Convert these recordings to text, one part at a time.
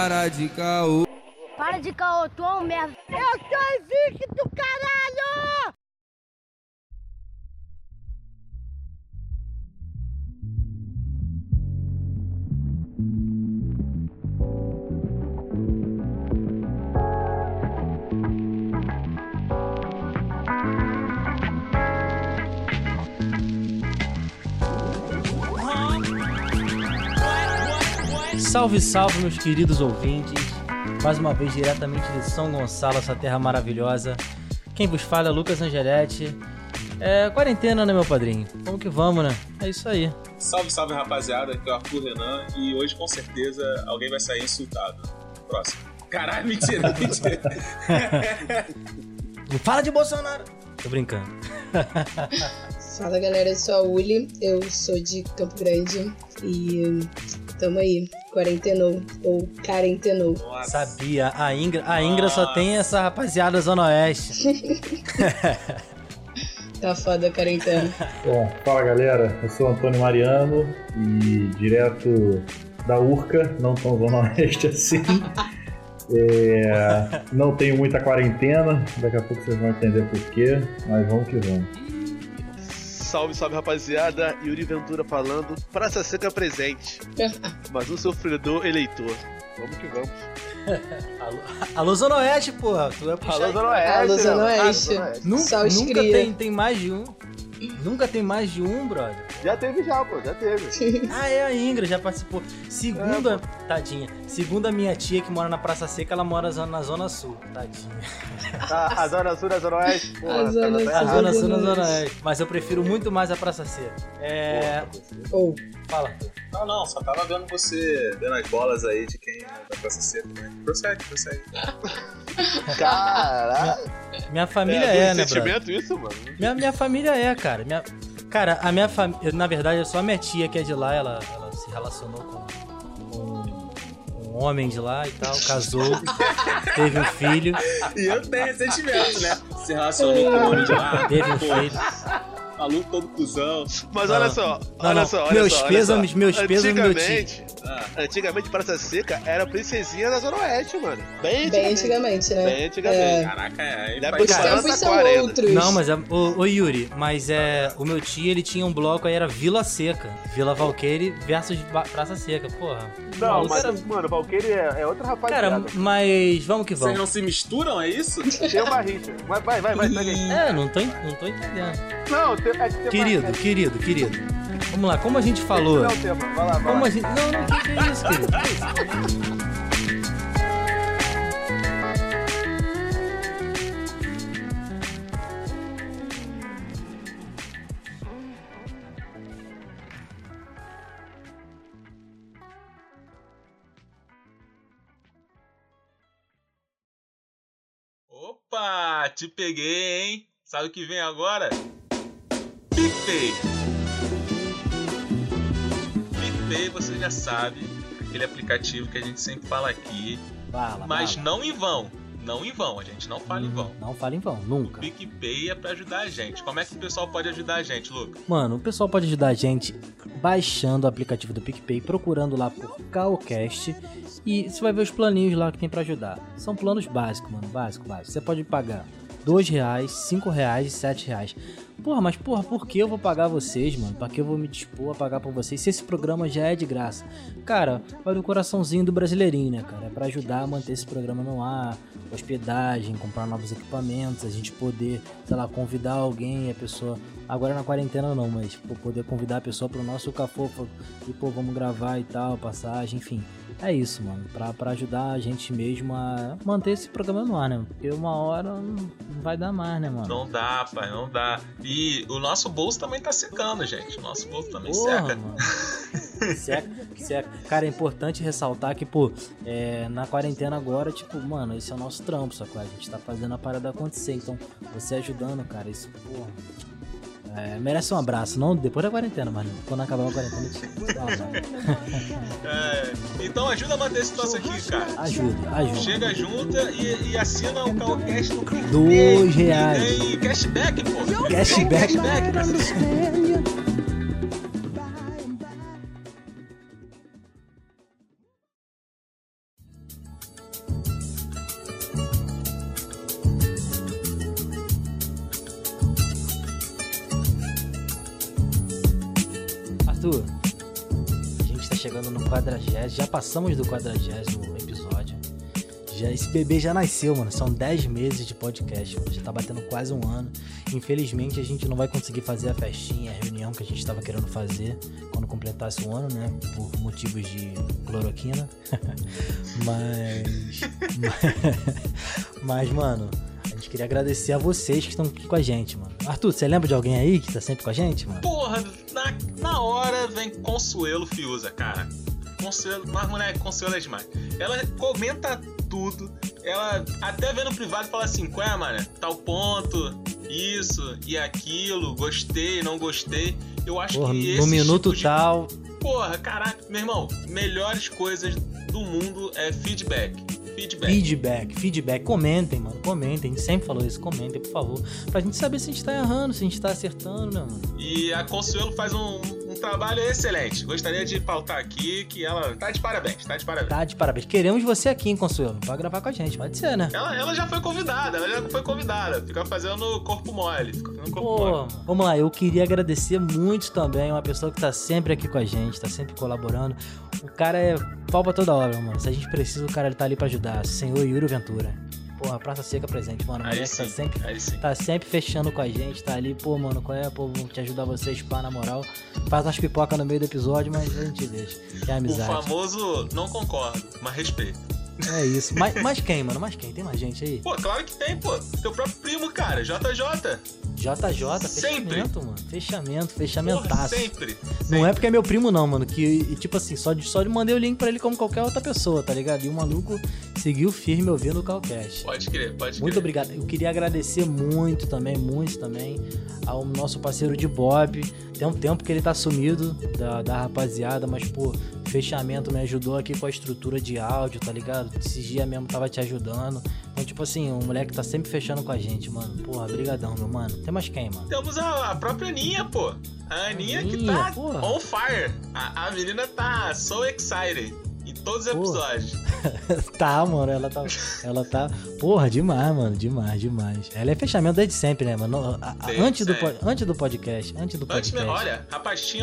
Para de caô. Para de caô, tu é um merda. Eu sou invicto, caralho! Salve, salve, meus queridos ouvintes. Mais uma vez, diretamente de São Gonçalo, essa terra maravilhosa. Quem vos fala é Lucas Angeletti. É quarentena, né, meu padrinho? Vamos que vamos, né? É isso aí. Salve, salve, rapaziada. Aqui é o Arthur Renan. E hoje, com certeza, alguém vai sair insultado. Próximo. Caralho, mentira, mentira. Não fala de Bolsonaro. Tô brincando. Fala, galera. Eu sou a Uli. Eu sou de Campo Grande. E... tamo aí, quarentenou, ou carentenou. Nossa. Sabia, a Ingra só tem essa rapaziada Zona Oeste. Tá foda a quarentena. Bom, fala galera, eu sou o Antônio Mariano e direto da Urca, não tão Zona Oeste assim. Não tenho muita quarentena, daqui a pouco vocês vão entender por quê, mas vamos que vamos. Salve, salve, rapaziada. Yuri Ventura falando. Praça Seca presente. Mas um sofredor eleitor. Vamos que vamos. Alô, Zona Oeste, porra. Tu é alô, Zona Oeste. Alô, Zona Oeste. Nunca tem mais de um. Nunca tem mais de um, brother. Já teve. Ah, é a Ingra, já participou. Tadinha. Segundo a minha tia que mora na Praça Seca, ela mora na Zona Sul. Tadinha. A Zona Sul na Zona Oeste? A Zona Sul na Zona Oeste. Mas eu prefiro muito mais a Praça Seca. Fala. Não, só tava vendo você dando as bolas aí de quem é da Praça Seca, né? Prossegue. Caralho. Minha família né, sentimento brother? Isso, mano? Minha família cara. Cara, a minha família... Na verdade, é só a minha tia que é de lá. Ela se relacionou com um homem de lá e tal. Casou. Teve um filho. E eu tenho sentimento, né? Se relacionou com um homem de lá. Teve um filho. Maluco todo cuzão. Mas Antigamente, Praça Seca era princesinha da Zona Oeste, mano. Bem antigamente, né? Caraca, depois tempos são outros. Não, mas... Ô, Yuri, mas o meu tio, ele tinha um bloco aí, era Vila Seca. Vila Valqueire versus Praça Seca, porra. Não, mas, mano, Valqueire é outra rapaziada. Cara, mas vamos que vamos. Vocês não se misturam, é isso? Tem uma rixa. Vai, pega aí. Não tô entendendo. Não, tem... Querido. Vamos lá, como a gente falou... Esse não é o tema, vai lá. Como a gente... Não, que é isso, querido? Opa, te peguei, hein? Sabe o que vem agora? PicPay, você já sabe, aquele aplicativo que a gente sempre fala aqui, mas não em vão, a gente não fala em vão. Não fala em vão, nunca. O PicPay é pra ajudar a gente. Como é que o pessoal pode ajudar a gente, Lucas? Mano, o pessoal pode ajudar a gente baixando o aplicativo do PicPay, procurando lá por Calcast e você vai ver os planinhos lá que tem pra ajudar. São planos básicos, mano, básico. Você pode pagar R$2, R$5 e R$7. Porra, mas por que eu vou pagar vocês, mano? Pra que eu vou me dispor a pagar por vocês se esse programa já é de graça? Cara, vai do coraçãozinho do brasileirinho, né, cara? É pra ajudar a manter esse programa no ar, hospedagem, comprar novos equipamentos, a gente poder, sei lá, convidar alguém, a pessoa... Agora na quarentena não, mas poder convidar a pessoa pro nosso cafofo e, vamos gravar e tal, passagem, enfim. É isso, mano, pra ajudar a gente mesmo a manter esse programa no ar, né? Porque uma hora não vai dar mais, né, mano? Não dá, pai, não dá. E o nosso bolso também tá secando, gente. O nosso bolso também seca. Mano. Seca. Cara, é importante ressaltar que, na quarentena agora, mano, esse é o nosso trampo, sacou? A gente tá fazendo a parada acontecer. Então, você ajudando, cara, isso, merece um abraço, não depois da quarentena, mas quando acabar a quarentena, então ajuda a manter esse troço aqui, cara. Ajuda. Chega junta e assina o Calcast no PicPay. R$2. E cashback, pô. Cashback. Arthur, a gente está chegando no 40º, já passamos do 40º episódio. Já, esse bebê já nasceu, mano. São 10 meses de podcast, mano. Já tá batendo quase um ano. Infelizmente, a gente não vai conseguir fazer a festinha, a reunião que a gente tava querendo fazer quando completasse um ano, né? Por motivos de cloroquina. Mas, mano, a gente queria agradecer a vocês que estão aqui com a gente, mano. Arthur, você lembra de alguém aí que tá sempre com a gente, mano? Porra, na hora vem Consuelo Fiuza, cara. Consuelo, mas moleque, Consuelo é demais. Ela comenta tudo, ela até vê no privado e fala assim, qual é, mano, tal ponto, isso e aquilo, gostei, não gostei. Eu acho porra, que esse no minuto tipo tal... Porra, caraca, meu irmão, melhores coisas do mundo é feedback. Comentem, mano, comentem. A gente sempre falou isso, comentem, por favor. Pra gente saber se a gente tá errando, se a gente tá acertando, né, mano? E a Consuelo faz um trabalho excelente. Gostaria de pautar aqui que ela tá de parabéns. Queremos você aqui, hein, Consuelo, pra gravar com a gente, pode ser, né? Ela já foi convidada, Fica fazendo corpo mole. Vamos lá, eu queria agradecer muito também uma pessoa que tá sempre aqui com a gente, tá sempre colaborando. O cara é pau pra toda hora, mano. Se a gente precisa, o cara tá ali pra ajudar. Senhor Yuri Ventura. Porra, Praça Seca presente, mano. O moleque tá sempre fechando com a gente, tá ali, pô, mano, qual é? Pô, vou te ajudar vocês, pá, na moral. Faz umas pipocas no meio do episódio, mas a gente deixa. É amizade. O famoso não concordo, mas respeito. É isso. Mas quem, mano? Mas quem? Tem mais gente aí? Pô, claro que tem, pô. Teu próprio primo, cara. JJ, fechamento, mano. Fechamentaço. Porra, sempre. Não é porque é meu primo, não, mano. Que, tipo assim, só mandei o link pra ele como qualquer outra pessoa, tá ligado? E o maluco seguiu firme ouvindo o Calcast. Pode crer. Muito obrigado. Eu queria agradecer muito também, ao nosso parceiro de Bob. Tem um tempo que ele tá sumido da rapaziada, mas, pô, fechamento me ajudou aqui com a estrutura de áudio, tá ligado? Esse dia mesmo tava te ajudando. Então, tipo assim, o moleque tá sempre fechando com a gente, mano. Porra, brigadão, meu mano. Tem mais quem, mano? Temos a própria Aninha, pô. A Aninha que tá porra. On fire. A menina tá so excited em todos os episódios. Tá, mano. Ela tá... Porra, demais, mano. Demais. Ela é fechamento desde sempre, né, mano? Antes do podcast. Mesmo, olha, rapaz,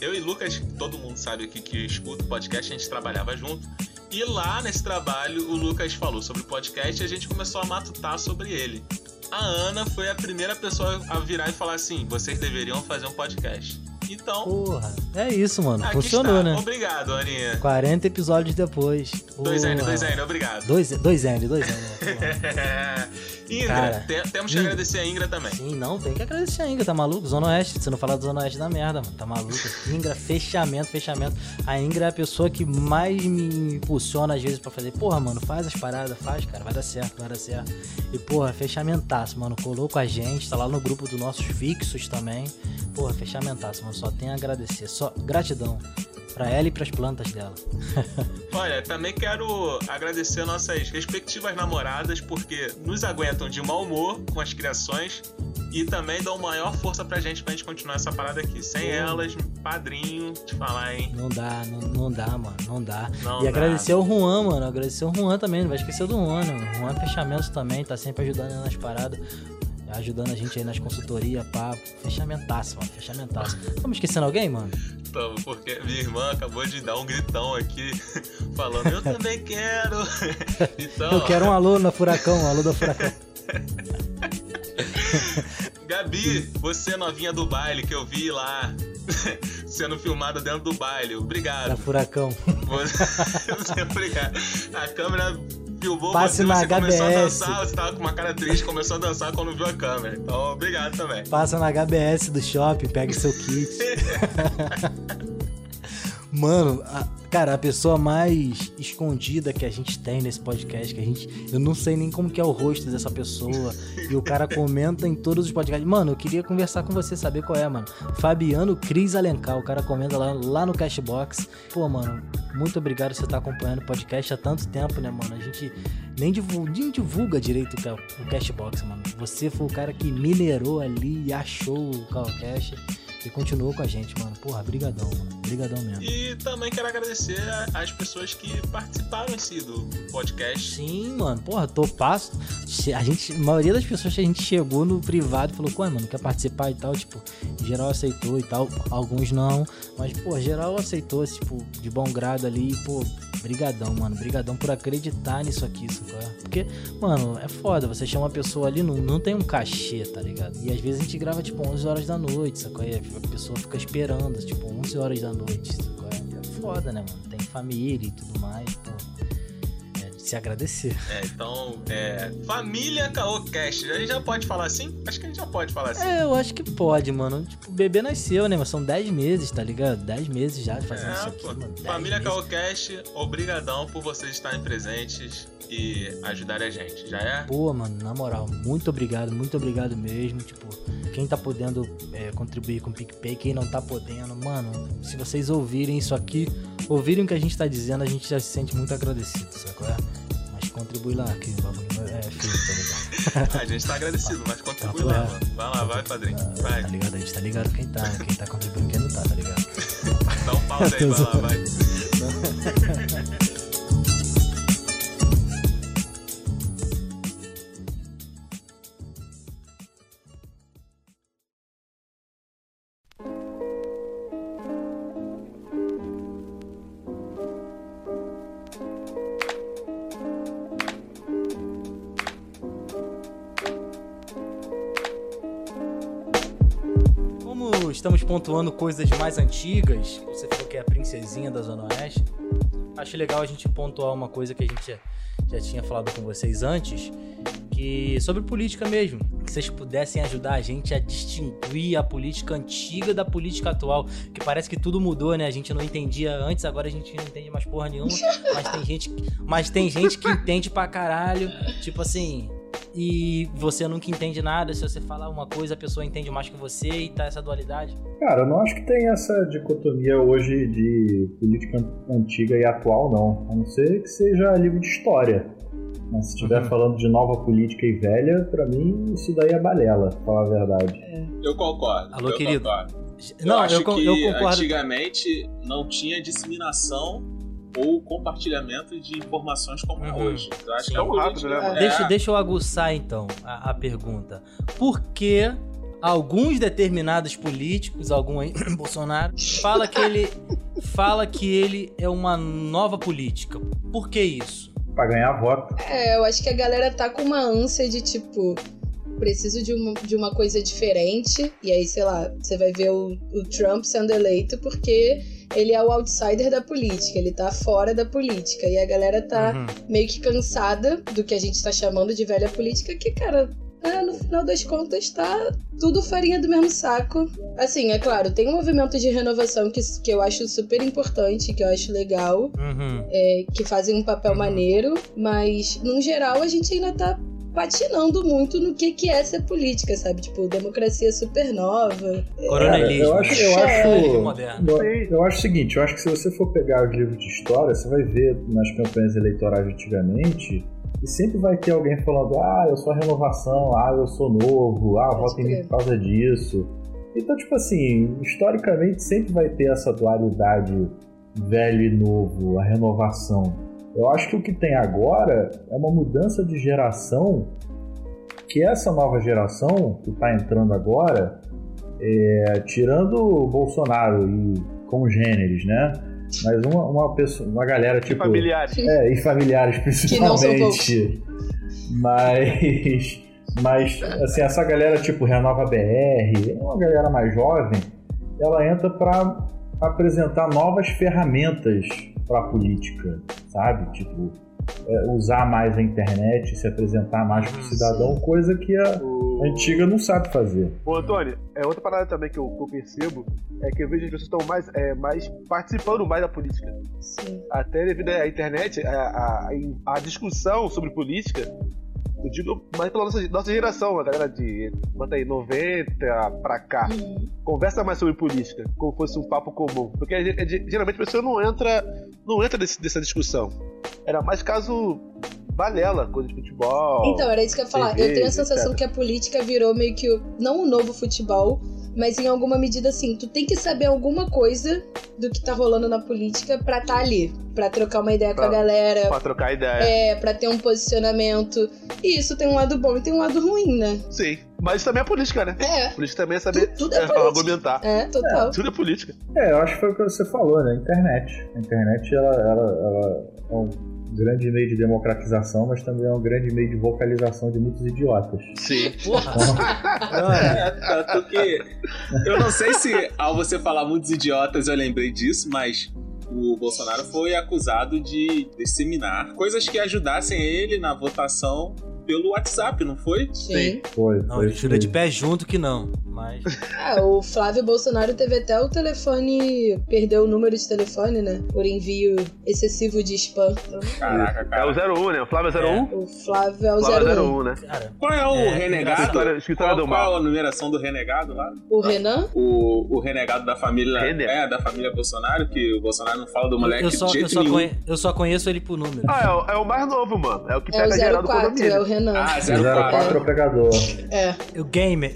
eu e Lucas, todo mundo sabe aqui que escuta o podcast, a gente trabalhava junto. E lá nesse trabalho, o Lucas falou sobre o podcast e a gente começou a matutar sobre ele. A Ana foi a primeira pessoa a virar e falar assim, vocês deveriam fazer um podcast. Então... Porra, é isso, mano. Funcionou, né? Obrigado, Aninha. 40 episódios depois. 2N, obrigado. 2N. Ingra, cara, temos que agradecer a Ingra também. Sim, não, tem que agradecer a Ingra, tá maluco? Zona Oeste, se não falar da Zona Oeste da merda, mano, tá maluco? Ingra, fechamento. A Ingra é a pessoa que mais me impulsiona às vezes pra fazer, porra, mano, faz as paradas, cara, vai dar certo. E, porra, fechamentaço, mano, colou com a gente, tá lá no grupo dos nossos fixos também. Porra, fechamentaço, mano, só tem a agradecer, só gratidão pra ela e pras plantas dela. Olha, também quero agradecer nossas respectivas namoradas, porque nos aguentam de mau humor com as criações e também dão maior força pra gente continuar essa parada aqui. Sem elas, padrinho, te falar, hein? Não dá, mano. Agradecer ao Juan, mano. Agradecer ao Juan também, não vai esquecer do Juan, né? Juan fechamento também, tá sempre ajudando nas paradas. Ajudando a gente aí nas consultorias, pá. Fechamentaço, mano. Estamos esquecendo alguém, mano? Estamos, porque minha irmã acabou de dar um gritão aqui, falando, eu também quero. Então, eu quero um alô na Furacão, Gabi, você novinha do baile, que eu vi lá, sendo filmada dentro do baile. Obrigado. Da Furacão. Obrigado. A câmera... Filmou, passe na HBS. Começou a dançar, você tava com uma cara triste, começou a dançar quando viu a câmera. Então, obrigado também. Passa na HBS do shopping, pega seu kit. Mano, a pessoa mais escondida que a gente tem nesse podcast, eu não sei nem como que é o rosto dessa pessoa, e o cara comenta em todos os podcasts. Mano, eu queria conversar com você, saber qual é, mano. Fabiano Cris Alencar, o cara comenta lá no Castbox. Pô, mano, muito obrigado por você estar acompanhando o podcast há tanto tempo, né, mano? A gente nem divulga direito o Castbox, mano. Você foi o cara que minerou ali e achou o Calcast. que continuou com a gente, mano. Porra, brigadão, mano. Brigadão mesmo. E também quero agradecer às pessoas que participaram em si do podcast. Sim, mano. Porra, a maioria das pessoas que a gente chegou no privado falou, pô, mano, quer participar e tal, tipo, geral aceitou e tal. Alguns não, mas, pô, geral aceitou, tipo, de bom grado ali, pô. Brigadão, mano. Brigadão por acreditar nisso aqui, sacou? Porque, mano, é foda. Você chama uma pessoa ali, não tem um cachê, tá ligado? E às vezes a gente grava, tipo, 11 horas da noite, sacou? E a pessoa fica esperando, tipo, 11 horas da noite, sacou? É foda, né, mano? Tem família e tudo mais, pô. É de se agradecer. É, então, família Calcast. A gente já pode falar assim? Acho que a gente já pode falar assim. É, eu acho que pode, mano. Tipo, o bebê nasceu, né, mas são 10 meses, tá ligado? 10 meses já fazendo isso aqui, mano. Família Calcast, obrigadão por vocês estarem presentes e ajudarem a gente, já é? Pô, mano, na moral, muito obrigado mesmo, tipo, quem tá podendo contribuir com o PicPay, quem não tá podendo, mano, se vocês ouvirem isso aqui, ouvirem o que a gente tá dizendo, a gente já se sente muito agradecido, sacou? Mas contribui lá, que o bagulho é feio, tá ligado? A gente tá agradecido, mas contribui lá, mano. Vai lá, vai, padrinho, vai. Tá ligado, a gente tá ligado quem tá contribuindo, quem não tá, tá ligado? Dá um pau aí, vai lá, vai. Estamos pontuando coisas mais antigas. Você falou que é a princesinha da Zona Oeste. Acho legal a gente pontuar uma coisa que a gente já tinha falado com vocês antes, que sobre política mesmo. Que vocês pudessem ajudar a gente a distinguir a política antiga da política atual, que parece que tudo mudou, né? A gente não entendia antes, agora a gente não entende mais porra nenhuma, mas tem gente que entende pra caralho, tipo assim... E você nunca entende nada, se você falar uma coisa, a pessoa entende mais que você e tá essa dualidade? Cara, eu não acho que tem essa dicotomia hoje de política antiga e atual, não. A não ser que seja livro de história. Mas se estiver falando de nova política e velha, pra mim isso daí é balela, pra falar a verdade. É. Eu concordo. Alô, querido. Concordo. Eu concordo. Antigamente não tinha disseminação ou compartilhamento de informações como é hoje. Eu acho que é rápido, né? Deixa eu aguçar, então, a pergunta. Por que alguns determinados políticos, algum aí, Bolsonaro, fala que ele é uma nova política? Por que isso? Pra ganhar voto. Eu acho que a galera tá com uma ânsia de, tipo, preciso de uma coisa diferente, e aí, sei lá, você vai ver o Trump sendo eleito porque... ele é o outsider da política, ele tá fora da política, e a galera tá meio que cansada do que a gente tá chamando de velha política, que, cara, no final das contas tá tudo farinha do mesmo saco. Assim, é claro, tem um movimento de renovação que eu acho super importante, que eu acho legal, que fazem um papel maneiro, mas, no geral, a gente ainda tá patinando muito no que é ser política, sabe? Tipo, democracia super nova. Coronelismo. Eu acho o seguinte, eu acho que se você for pegar os livros de história, você vai ver nas campanhas eleitorais antigamente, e sempre vai ter alguém falando, eu sou a renovação, eu sou novo, voto em mim por causa disso. Então, tipo assim, historicamente sempre vai ter essa dualidade velho e novo, a renovação. Eu acho que o que tem agora é uma mudança de geração, que essa nova geração que está entrando agora, tirando o Bolsonaro e congêneres, né? Mas uma pessoa, uma galera tipo... familiares. E familiares principalmente. Mas assim, essa galera tipo Renova BR, uma galera mais jovem, ela entra para apresentar novas ferramentas para a política, sabe? Tipo, usar mais a internet, se apresentar mais pro cidadão, coisa que a antiga não sabe fazer. Ô, Antônio, outra parada também que eu percebo é que eu vejo que as pessoas estão mais participando mais da política. Sim. Até devido à internet, a discussão sobre política, eu digo mais pela nossa geração, a galera de quanto aí, 90 pra cá, conversa mais sobre política, como fosse um papo comum. Porque geralmente a pessoa não entra dessa discussão. Era mais caso balela, coisa de futebol. Então, era isso que eu ia falar. TV, eu tenho a sensação que a política virou meio que não o novo futebol, mas em alguma medida, assim, tu tem que saber alguma coisa do que tá rolando na política pra tá ali, pra trocar uma ideia com a galera. Pra trocar ideia. É, pra ter um posicionamento. E isso tem um lado bom e tem um lado ruim, né? Sim. Mas isso também é política, né? É. Política também é saber tudo é argumentar. É, total. É, tudo é política. É, eu acho que foi o que você falou, né? Internet. A internet, ela é um grande meio de democratização, mas também é um grande meio de vocalização de muitos idiotas. Sim. Porra. Então... tanto que... Eu não sei se ao você falar muitos idiotas eu lembrei disso, mas... O Bolsonaro foi acusado de disseminar coisas que ajudassem ele na votação pelo WhatsApp, não foi? Sim. Foi. Não, ele tira de pé junto que não, mas... Ah, o Flávio Bolsonaro teve até o telefone... Perdeu o número de telefone, né? Por envio excessivo de spam. Então... Caraca, cara. É o 01, né? O Flávio é 01? É. O Flávio é o Flávio 01. 01, né? Cara, qual é o renegado? Qual a numeração do renegado lá? O Renan? O renegado da família... da família Bolsonaro, que o Bolsonaro não fala do moleque eu só conheço ele por número. Ah, é o mais novo, mano. É o que pega geral do condomínio. É o 04, é o Renan. Ah, 04 é o pegador. É. O gamer.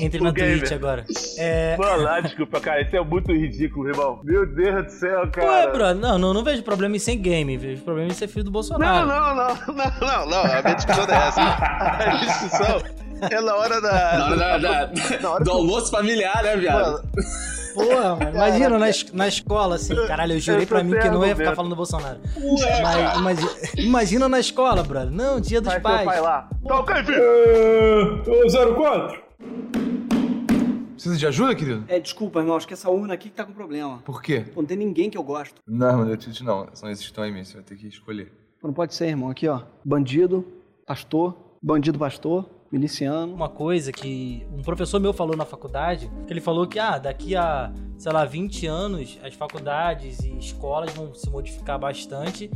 Entre na Twitch agora. É... Mano, desculpa, cara. Isso é muito ridículo, irmão. Meu Deus do céu, cara. Ué, bro. Não vejo problema em ser game. Vejo problema em ser filho do Bolsonaro. Não. A minha discussão é essa. A discussão é na hora da... do almoço familiar, né, viado? Porra, mano. Imagina na escola, assim, caralho, eu jurei pra mim que não ia ficar falando do Bolsonaro. Ué, mas imagina na escola, brother. Não, dia dos pais. Vai lá. Tá ok, filho. 04. Precisa de ajuda, querido? Desculpa, irmão. Acho que essa urna aqui que tá com problema. Por quê? Pô, não tem ninguém que eu gosto. Não, mano, eu te disse não. São esses que estão aí mesmo. Você vai ter que escolher. Pô, não pode ser, irmão. Aqui, ó. Bandido, pastor. Miliciano. Uma coisa que um professor meu falou na faculdade, que ele falou que daqui a, sei lá, 20 anos as faculdades e escolas vão se modificar bastante,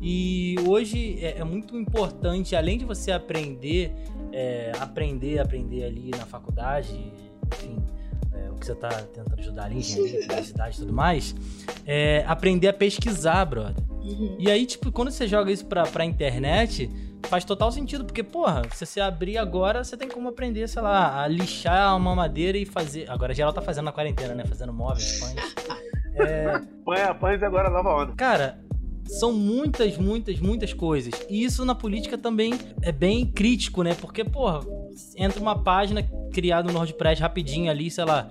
e hoje é muito importante, além de você aprender ali na faculdade, enfim, o que você tá tentando ajudar ali, engenharia, universidade e tudo mais, aprender a pesquisar, brother. Uhum. E aí, tipo, quando você joga isso pra internet, faz total sentido, porque, porra, se você abrir agora, você tem como aprender, sei lá, a lixar uma madeira e fazer... Agora, geral tá fazendo na quarentena, né? Fazendo móveis, pães. Pães agora nova onda. Cara, são muitas, muitas, muitas coisas. E isso na política também é bem crítico, né? Porque, porra, entra uma página criada no WordPress rapidinho ali, sei lá...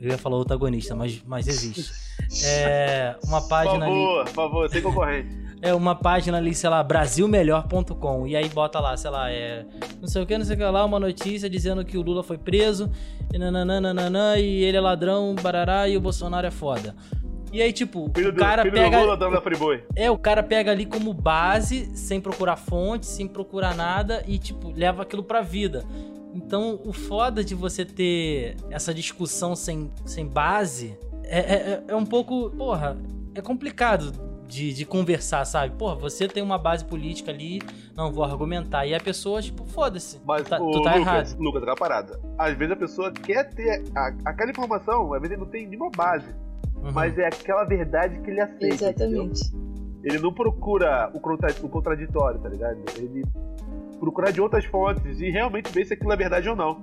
eu ia falar otagonista, mas existe. Uma página por favor, sem concorrente. Uma página ali, sei lá, brasilmelhor.com. E aí bota lá, sei lá, não sei o que lá, uma notícia dizendo que o Lula foi preso, e nananana, e ele é ladrão, barará, e o Bolsonaro é foda. E aí, tipo, o cara pega ali como base, sem procurar fonte, sem procurar nada, e, tipo, leva aquilo pra vida. Então, o foda de você ter essa discussão sem base é um pouco... Porra, é complicado de conversar, sabe? Porra, você tem uma base política ali, não vou argumentar. E a pessoa, tipo, foda-se. Mas tu tá errado. Lucas, tá parada. Às vezes a pessoa quer ter aquela informação, às vezes ele não tem nenhuma base. Uhum. Mas é aquela verdade que ele aceita. Exatamente. Entendeu? Ele não procura o contraditório, tá ligado? Ele... procurar de outras fontes e realmente ver se aquilo é verdade ou não.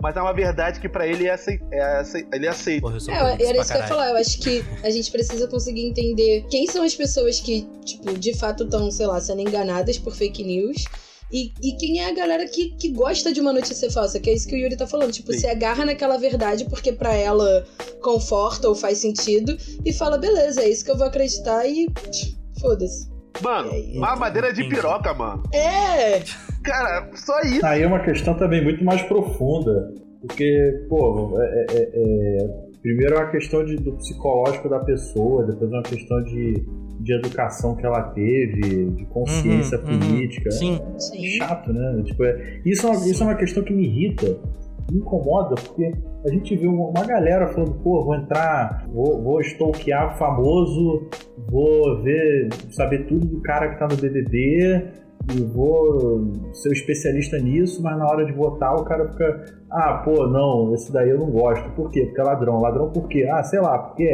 Mas é uma verdade que pra ele ele aceita. Era isso que eu ia falar. Eu acho que a gente precisa conseguir entender quem são as pessoas que, tipo, de fato estão, sei lá, sendo enganadas por fake news. E quem é a galera que gosta de uma notícia falsa, que é isso que o Yuri tá falando. Tipo, se agarra naquela verdade porque pra ela conforta ou faz sentido e fala, beleza, é isso que eu vou acreditar e... foda-se. Mano, mamadeira de piroca, mano. É! Cara, só isso. Aí é uma questão também muito mais profunda. Porque, pô, primeiro é uma questão do psicológico da pessoa, depois é uma questão de educação que ela teve, de consciência política. Sim, sim. Chato, né? Tipo, isso é uma questão que me irrita, me incomoda, porque a gente vê uma galera falando, pô, vou entrar, vou stalkear famoso, vou ver, saber tudo do cara que tá no BBB, e vou ser um especialista nisso, mas na hora de votar o cara fica, pô, não, esse daí eu não gosto. Por quê? Porque é ladrão. Ladrão por quê? Sei lá, porque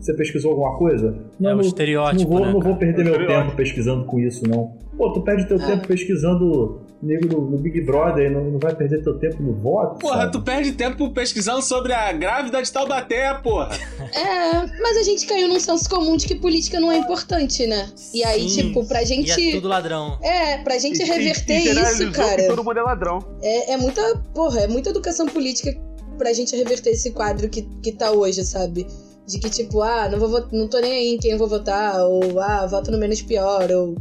Você pesquisou alguma coisa? Não, um estereótipo, não vou perder meu tempo pesquisando com isso, não. Pô, tu perde teu tempo pesquisando... nego no Big Brother, não vai perder teu tempo no voto. Porra, sabe? Tu perde tempo pesquisando sobre a grávida de Taubaté, porra. É, mas a gente caiu num senso comum de que política não é importante, né? E aí, sim, tipo, pra gente... E é tudo ladrão. É, pra gente reverter isso, cara. Todo mundo é ladrão. É muita, porra, é muita educação política pra gente reverter esse quadro que tá hoje, sabe? De que, tipo, não tô nem aí em quem eu vou votar, ou, voto no menos pior, ou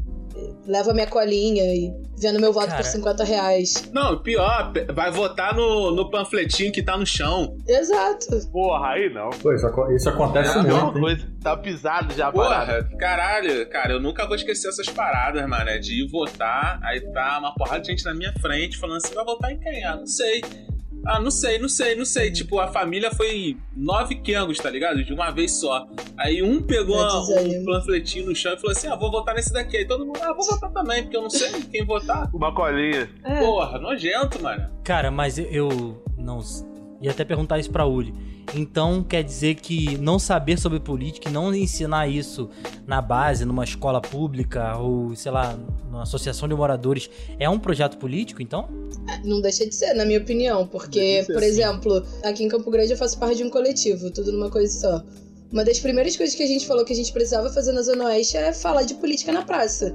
levo a minha colinha e vendo meu voto, cara, por 50 reais. Não, pior, vai votar no panfletinho que tá no chão. Exato. Porra, aí não. Pô, isso acontece muito. Coisa, tá pisado já, porra, parada. Caralho, cara, eu nunca vou esquecer essas paradas, mano, é de ir votar, aí tá uma porrada de gente na minha frente falando assim, vai votar em quem? Não sei. Não sei. Tipo, a família foi 9 quengos, tá ligado? De uma vez só. Aí um pegou um panfletinho no chão e falou assim, vou votar nesse daqui. Aí todo mundo, vou votar também, porque eu não sei quem votar. Uma colinha. É. Porra, nojento, mano. Cara, mas eu não... ia até perguntar isso pra Uli. Então, quer dizer que não saber sobre política e não ensinar isso na base, numa escola pública ou, sei lá, numa associação de moradores, é um projeto político, então? Não deixa de ser, na minha opinião, porque, por exemplo, aqui em Campo Grande eu faço parte de um coletivo, tudo numa coisa só. Uma das primeiras coisas que a gente falou que a gente precisava fazer na Zona Oeste é falar de política na praça.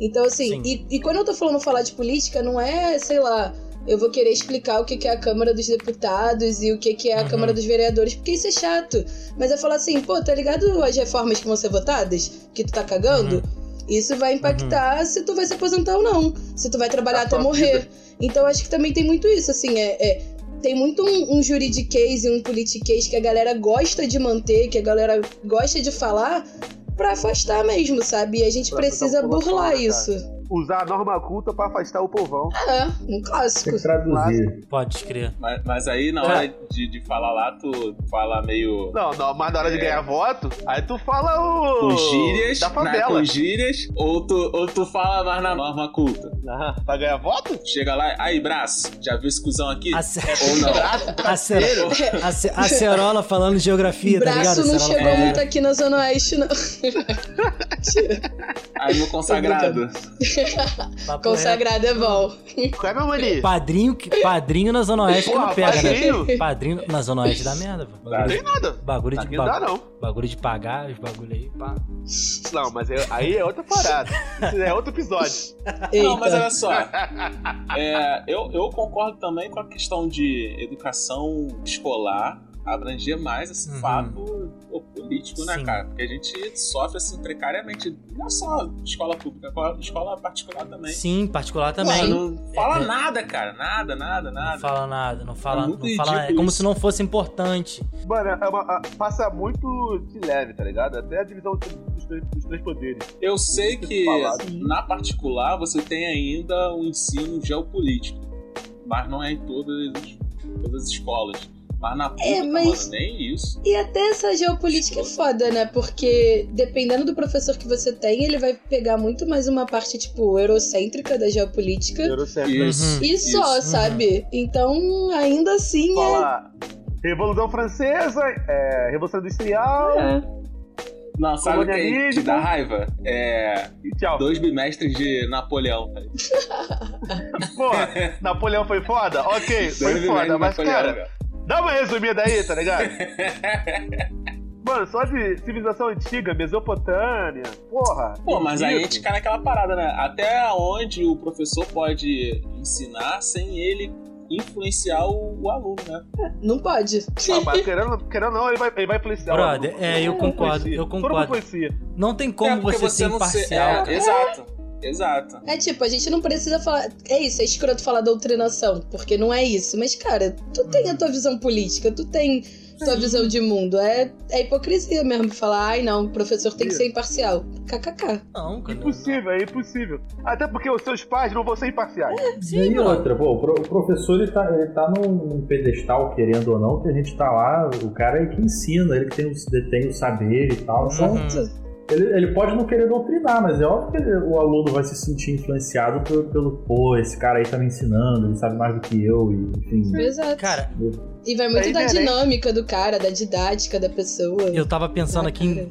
Então, assim, e quando eu tô falando falar de política, não é, sei lá, eu vou querer explicar o que é a Câmara dos Deputados e o que é a Câmara dos Vereadores, porque isso é chato. Mas eu falo assim, pô, tá ligado as reformas que vão ser votadas? Que tu tá cagando? Isso vai impactar se tu vai se aposentar ou não, se tu vai trabalhar até morrer. Então acho que também tem muito isso, assim, tem muito um juridiquês e um politiquês que a galera gosta de manter, que a galera gosta de falar, pra afastar mesmo, sabe? E a gente precisa burlar isso. Cara. Usar a norma culta pra afastar o povão. Um clássico. Traduzir. Pode crer. Mas aí, na hora de falar lá, tu fala meio... Não, mas na hora de ganhar voto, aí tu fala o... Com gírias, da favela. Com gírias, ou tu fala mais na norma culta. Pra ganhar voto? Chega lá, aí, braço, já viu esse cuzão aqui? Ou não? A Cerola falando geografia, braço, tá ligado? Braço não Cerola chegou muito aqui na Zona Oeste, não. Aí no consagrado... Consagrado é bom. Qual é, meu maninho? Padrinho na Zona Oeste. Porra, que não pega, padrinho, né? Padrinho na Zona Oeste dá merda. Não tem nada. Bagulho de pagar, os bagulho aí, pá. Não, mas aí é outra parada. É outro episódio. Eita. Não, mas olha só. Eu concordo também com a questão de educação escolar abranger mais esse fato político, né, cara? Porque a gente sofre, assim, precariamente, não só escola pública, escola particular também. Sim, particular também. Não fala nada, cara, nada. Não fala nada, é como se não fosse importante. Mano, passa muito de leve, tá ligado? Até a divisão dos três poderes. Eu sei que na particular você tem ainda o ensino geopolítico, mas não é em todas as escolas. Mas na puta, mano, nem isso. E até essa geopolítica é foda, né? Porque dependendo do professor que você tem, ele vai pegar muito mais uma parte, tipo, eurocêntrica da geopolítica. Eurocêntrica. Isso. Só, sabe? Então, ainda assim, fala, Revolução Francesa, Revolução Industrial... Não, sabe o que é que dá raiva? Tchau. 2 bimestres de Napoleão. Porra, Napoleão foi foda? Ok, foi foda, mas Napoleão, cara... Dá uma resumida aí, tá ligado? Mano, só de civilização antiga, Mesopotâmia, porra. Pô, mas aí a gente cai naquela parada, né? Até onde o professor pode ensinar sem ele influenciar o aluno, né? Não pode. Mas querendo não, ele vai influenciar o aluno. Eu concordo, Todo mundo não tem como você ser imparcial. Exato. É tipo, a gente não precisa falar... É isso, é escroto falar doutrinação, porque não é isso. Mas, cara, tu tem a tua visão política, tu tem tua visão de mundo. É hipocrisia mesmo falar, o professor tem que ser imparcial. KKK. Não, cara. É impossível. Até porque os seus pais não vão ser imparciais. E outra, pô, o professor, ele tá num pedestal, querendo ou não, que a gente tá lá, o cara é que ensina, ele que tem o saber e tal. Exato. Ele pode não querer doutrinar, mas é óbvio que o aluno vai se sentir influenciado pelo esse cara aí tá me ensinando, ele sabe mais do que eu, enfim. Exato. Cara, e vai muito da dinâmica do cara, da didática da pessoa. Eu tava pensando aqui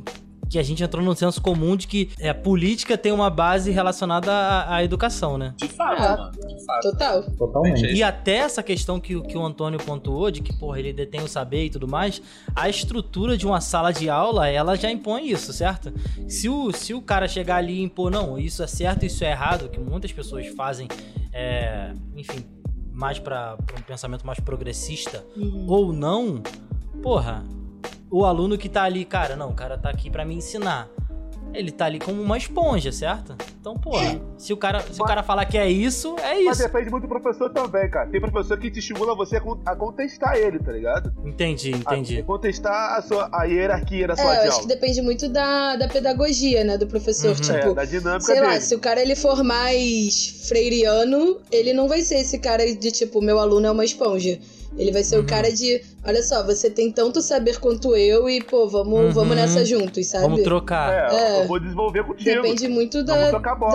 que a gente entrou num senso comum de que a política tem uma base relacionada à educação, né? De fato, mano. De fato. Total. Totalmente. E até essa questão que o Antônio pontuou, de que, porra, ele detém o saber e tudo mais, a estrutura de uma sala de aula, ela já impõe isso, certo? Se o cara chegar ali e impor, não, isso é certo, isso é errado, que muitas pessoas fazem, enfim, mais para um pensamento mais progressista ou não, porra, o aluno que tá ali, cara, não, o cara tá aqui pra me ensinar. Ele tá ali como uma esponja, certo? Então, porra, se o cara falar que é isso, é isso. Mas depende muito do professor também, cara. Tem professor que te estimula você a contestar ele, tá ligado? Entendi. A contestar a hierarquia da sua aula. Eu acho que depende muito da pedagogia, né, do professor. Uhum. Tipo, da dinâmica sei dele. Lá, se o cara ele for mais freiriano, ele não vai ser esse cara de, tipo, meu aluno é uma esponja. Ele vai ser o cara de, olha só, você tem tanto saber quanto eu e, pô, vamos nessa juntos, sabe? Vamos trocar. Eu vou desenvolver contigo. Depende muito da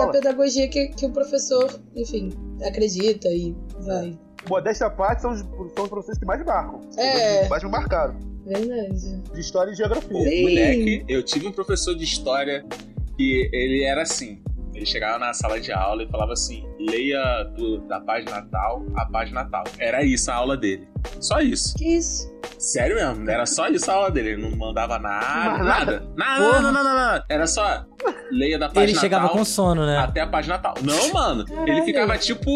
pedagogia que o professor, enfim, acredita e vai. Boa, desta parte são os professores que mais marcam. Mais me marcaram. Verdade. De história e geografia. Sim. Moleque, eu tive um professor de história que ele era assim. Ele chegava na sala de aula e falava assim, leia da página tal a página tal. Era isso a aula dele. Só isso. Que isso? Sério mesmo, era só isso a aula dele. Ele não mandava nada, nada. Era só, leia da página tal. Ele chegava com sono, né? Até a página tal. Não, mano. Caralho. Ele ficava tipo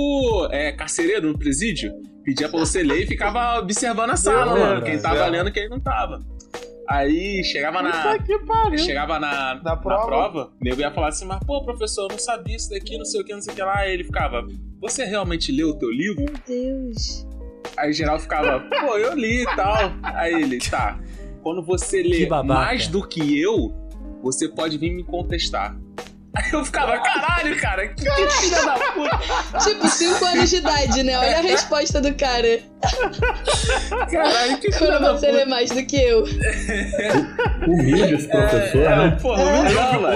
carcereiro no presídio. Pedia pra você ler e ficava observando a sala, mano. Quem tava lendo, quem não tava. Aí chegava na prova, o nego ia falar assim, mas pô, professor, eu não sabia isso daqui, não sei o que lá. Aí ele ficava, você realmente leu o teu livro? Meu Deus. Aí geral ficava, pô, eu li e tal. Aí ele, tá, quando você lê mais do que eu, você pode vir me contestar. Aí eu ficava, caralho, cara, que filha da puta. Tipo, 5 anos de idade, né? Olha a resposta do cara. Caralho, que filha da puta. Você lê mais do que eu. Humilde esse professor, né? Porra,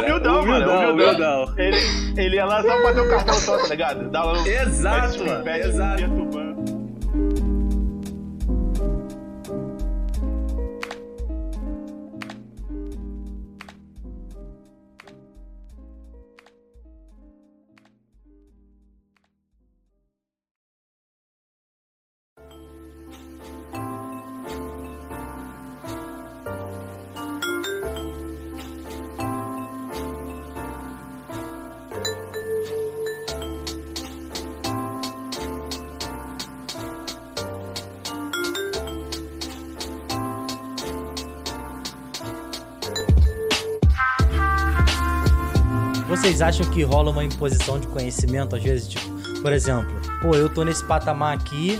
humildão, mano. Ele ia lá só pra fazer um cartão só, tá ligado? Exato, mano. Exato. Vocês acham que rola uma imposição de conhecimento às vezes? Tipo, por exemplo, pô, eu tô nesse patamar aqui,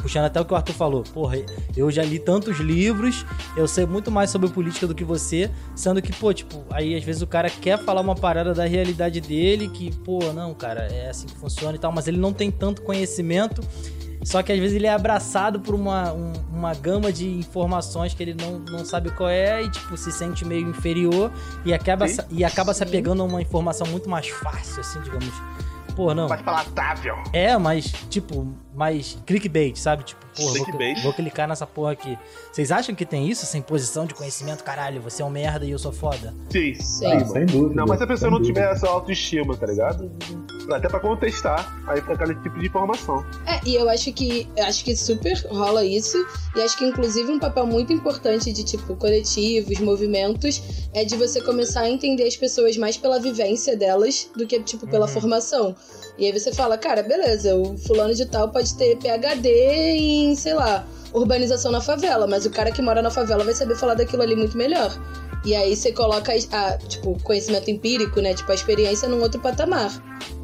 puxando até o que o Arthur falou, porra, eu já li tantos livros, eu sei muito mais sobre política do que você, sendo que, pô, tipo, aí às vezes o cara quer falar uma parada da realidade dele, que, pô, não, cara, é assim que funciona e tal, mas ele não tem tanto conhecimento, só que às vezes ele é abraçado por uma gama de informações que ele não sabe qual é e, tipo, se sente meio inferior e acaba se apegando a uma informação muito mais fácil, assim, digamos. Pô, não. Mais palatável. É, mas, tipo, mais clickbait, sabe? Tipo, porra, vou clicar nessa porra aqui. Vocês acham que tem isso? Essa imposição de conhecimento? Caralho, você é um merda e eu sou foda? Sim, sem dúvida. Não, mas se a pessoa não tiver essa autoestima, tá ligado? Até pra contestar aí pra aquele tipo de informação. E eu acho que super rola isso. E acho que inclusive um papel muito importante de tipo coletivos, movimentos, é de você começar a entender as pessoas mais pela vivência delas do que tipo pela formação. E aí você fala, cara, beleza, o fulano de tal pode ter PhD em, sei lá, urbanização na favela, mas o cara que mora na favela vai saber falar daquilo ali muito melhor. E aí você coloca, tipo, conhecimento empírico, né? Tipo, a experiência num outro patamar.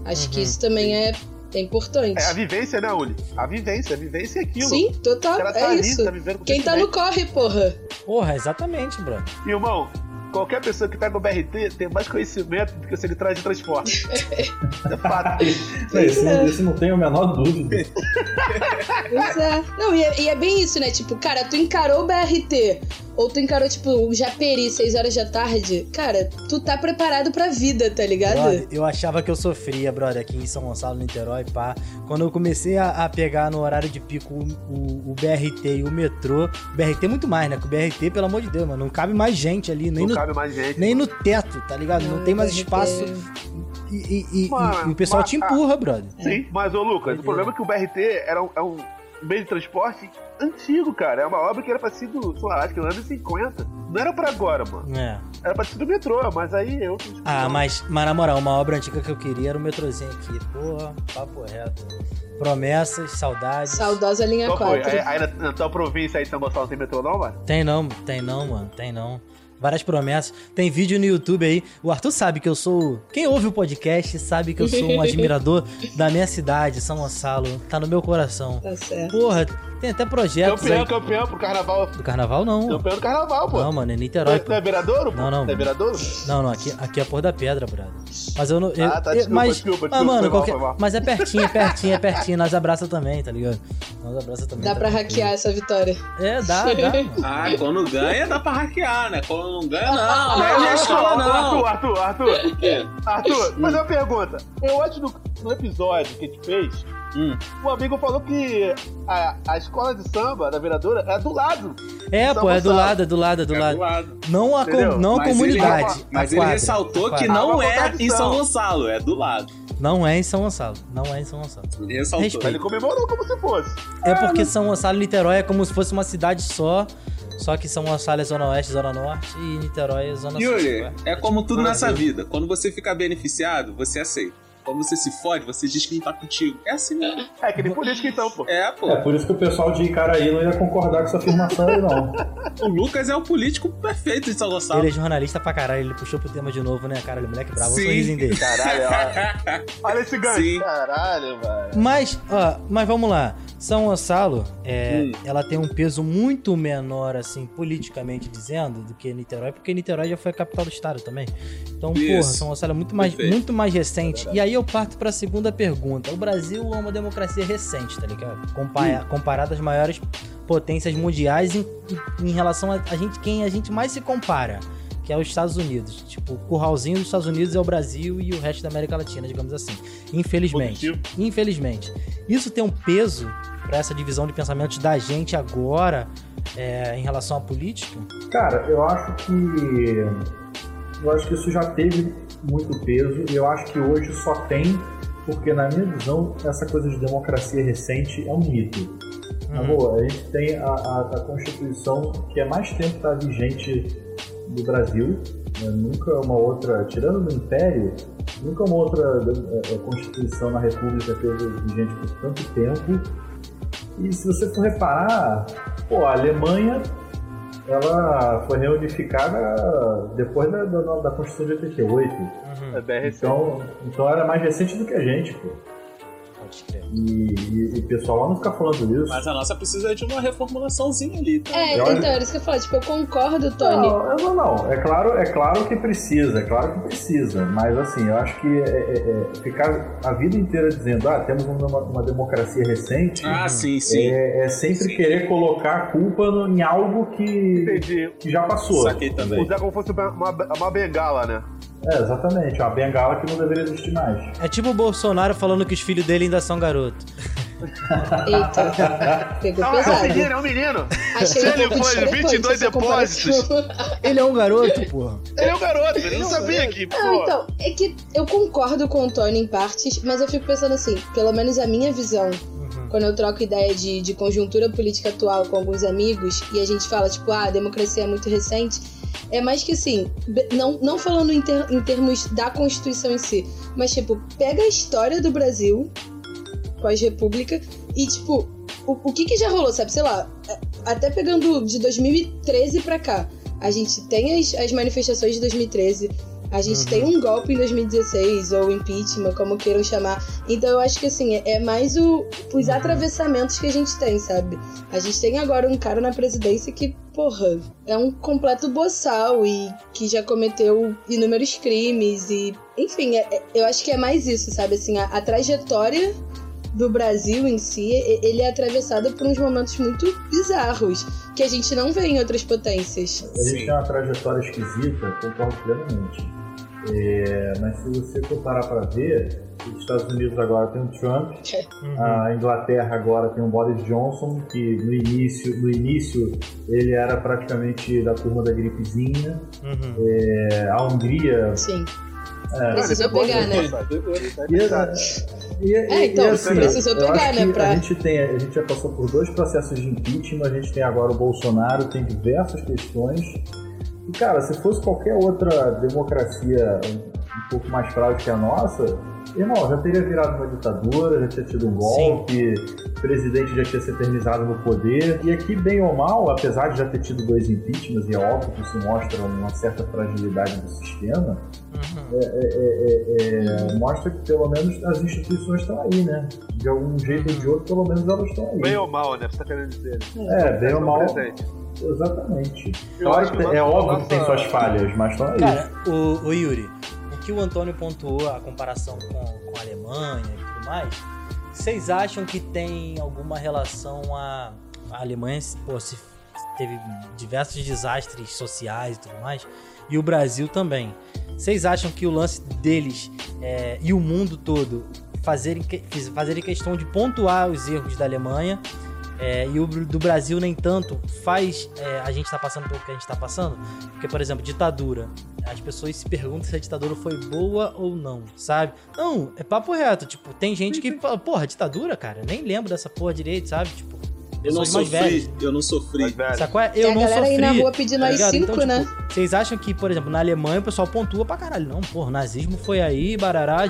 Acho que isso também é importante. É a vivência, né, Uli? A vivência é aquilo. Sim, total, tá isso. Quem tá no corre, porra. Porra, exatamente, bro. Irmão, qualquer pessoa que tá no BRT tem mais conhecimento do que você que traz de transporte. É fato. Esse não tem a menor dúvida. Pois é. Não, e é bem isso, né? Tipo, cara, tu encarou o BRT... Ou tu encarou, tipo, Japeri, 6h da tarde. Cara, tu tá preparado pra vida, tá ligado? Brother, eu achava que eu sofria, brother, aqui em São Gonçalo, Niterói, pá. Quando eu comecei a pegar no horário de pico o BRT e o metrô, o BRT muito mais, né? Que o BRT, pelo amor de Deus, mano, não cabe mais gente ali. Nem não no, cabe mais gente. Nem no teto, tá ligado? Não tem mais espaço. E o pessoal te empurra, brother. Sim, mas, ô Lucas, o problema é que o BRT é um meio de transporte antigo, cara. É uma obra que era pra ser do, sei lá, acho que nos anos 50. Não era pra agora, mano. É. Era pra ser do metrô, mas aí eu... Ah, mas na moral, uma obra antiga que eu queria era o metrozinho aqui. Porra, papo reto. Promessas, saudades. Saudosa linha 4. Aí na tua província aí, São Gonçalo, tem metrô não, mano? Tem não, mano. Várias promessas. Tem vídeo no YouTube aí. O Arthur sabe que eu sou... Quem ouve o podcast sabe que eu sou um admirador da minha cidade, São Gonçalo. Tá no meu coração. Tá certo. Porra, tem até projetos campeão, aí. Campeão pro carnaval. Do carnaval, não. Campeão do carnaval, pô. Não, mano, é Niterói. Você é viradouro, pô? Não. Você é viradouro? Não, aqui é a Porra da Pedra, brother. Mas eu não... Desculpa. Ah, mano, foi mal. Mas é pertinho. Nós abraça também, tá ligado? Dá pra hackear essa vitória. É, dá. Ah, quando ganha, dá pra hackear, né? Não ganha, não. Não é minha escola, não. Arthur, mas uma pergunta. Eu acho no episódio que a gente fez, um amigo falou que a escola de samba da vereadora é do lado. É, pô, é do lado. Não a comunidade. Mas ele ressaltou que não é em São Gonçalo, é do lado. Não é em São Gonçalo. Ele comemorou como se fosse. É porque São Gonçalo e Niterói é como se fosse uma cidade só. Só que São Gonçalo é Zona Oeste, Zona Norte e Niterói é Zona Sul. Yuri, é como tudo nessa vida. Quando você fica beneficiado, você aceita. Quando você se fode, você diz que não tá contigo. É assim mesmo. É que nem político então, pô. É, pô. É por isso que o pessoal de Icaraí não ia concordar com essa afirmação aí, não. O Lucas é o político perfeito de São Gonçalo. Ele é jornalista pra caralho. Ele puxou pro tema de novo, né, cara? Ele moleque bravo. Sim. O sorrisinho dele. Caralho, olha esse gancho. Sim. Caralho, velho. Mas vamos lá. São Gonçalo, ela tem um peso muito menor, assim, politicamente dizendo, do que Niterói, porque Niterói já foi a capital do estado também. Então, isso. Porra, São Gonçalo é muito mais recente. E aí eu parto pra segunda pergunta. O Brasil é uma democracia recente, tá ligado? Comparado às maiores potências mundiais em relação a gente, quem a gente mais se compara, que é os Estados Unidos. Tipo, o curralzinho dos Estados Unidos é o Brasil e o resto da América Latina, digamos assim. Infelizmente. Isso tem um peso para essa divisão de pensamentos da gente agora em relação à política? Cara, eu acho que isso já teve muito peso e eu acho que hoje só tem porque, na minha visão, essa coisa de democracia recente é um mito. Amor, a gente tem a Constituição que há mais tempo está vigente do Brasil, né? Nunca uma outra, tirando do Império, Constituição na República teve vigente por tanto tempo. E se você for reparar, a Alemanha ela foi reunificada depois da Constituição de 88. Então era mais recente do que a gente, pô. E o pessoal lá não fica falando isso. Mas a nossa precisa de uma reformulaçãozinha ali. Tá? Então, era isso que eu falo. Tipo, eu concordo, Tony. Não. É claro que precisa. Mas, assim, eu acho que ficar a vida inteira dizendo temos uma democracia recente... sim. É sempre querer colocar a culpa em algo que já passou. Saquei também. Usar como fosse uma bengala, né? Exatamente, uma bengala que não deveria existir mais. É tipo o Bolsonaro falando que os filhos dele ainda são garoto. Eita, pegou pesado. É um menino. Achei ele foi de 22 depósitos. Ele é um garoto, porra. Ele não sabia que, porra. Então, é que eu concordo com o Tony em partes, mas eu fico pensando assim, pelo menos a minha visão, quando eu troco ideia de conjuntura política atual com alguns amigos e a gente fala, tipo, a democracia é muito recente... É mais que assim, não falando em termos da Constituição em si, mas tipo, pega a história do Brasil, pós-república, e tipo, o que já rolou, sabe? Sei lá, até pegando de 2013 pra cá, a gente tem as manifestações de 2013, a gente tem um golpe em 2016, ou impeachment, como queiram chamar. Então eu acho que assim, é mais os atravessamentos que a gente tem, sabe? A gente tem agora um cara na presidência que, porra, é um completo boçal e que já cometeu inúmeros crimes e... Enfim, eu acho que é mais isso, sabe? Assim, a trajetória do Brasil em si, ele é atravessado por uns momentos muito bizarros, que a gente não vê em outras potências. A gente tem uma trajetória esquisita, concordo plenamente. Mas se você for parar para ver, os Estados Unidos agora tem o Trump, a Inglaterra agora tem o Boris Johnson, que no início ele era praticamente da turma da gripezinha, a Hungria... Sim. Precisou pegar, né? Precisou pegar, né? A gente já passou por 2 processos de impeachment, a gente tem agora o Bolsonaro, tem diversas questões. E, cara, se fosse qualquer outra democracia um pouco mais frágil que a nossa, irmão, já teria virado uma ditadura, já tinha tido um golpe, o presidente já tinha se eternizado no poder. E aqui, bem ou mal, apesar de já ter tido 2 impeachments, e é óbvio que isso mostra uma certa fragilidade do sistema, mostra que pelo menos as instituições estão aí, né? De algum jeito ou de outro, pelo menos elas estão aí. Bem ou mal, né? Você tá querendo dizer. Bem ou mal. Presente. Exatamente. É óbvio que tem suas falhas, mas não é isso. Cara, o Yuri, o que o Antônio pontuou, a comparação com a Alemanha e tudo mais, vocês acham que tem alguma relação a Alemanha? Pô, teve diversos desastres sociais e tudo mais, e o Brasil também. Vocês acham que o lance deles e o mundo todo fazerem questão de pontuar os erros da Alemanha? E o do Brasil nem tanto faz a gente tá passando pelo que a gente tá passando? Porque, por exemplo, ditadura. As pessoas se perguntam se a ditadura foi boa ou não, sabe? Não, é papo reto. Tipo, tem gente que fala, porra, ditadura, cara, eu nem lembro dessa porra direito, sabe? Tipo, eu não sofri. Sacou? Eu não sofri. A galera aí na rua pedindo as 5, então, tipo, né? Vocês acham que, por exemplo, na Alemanha o pessoal pontua pra caralho. Não, porra, nazismo foi aí, barará,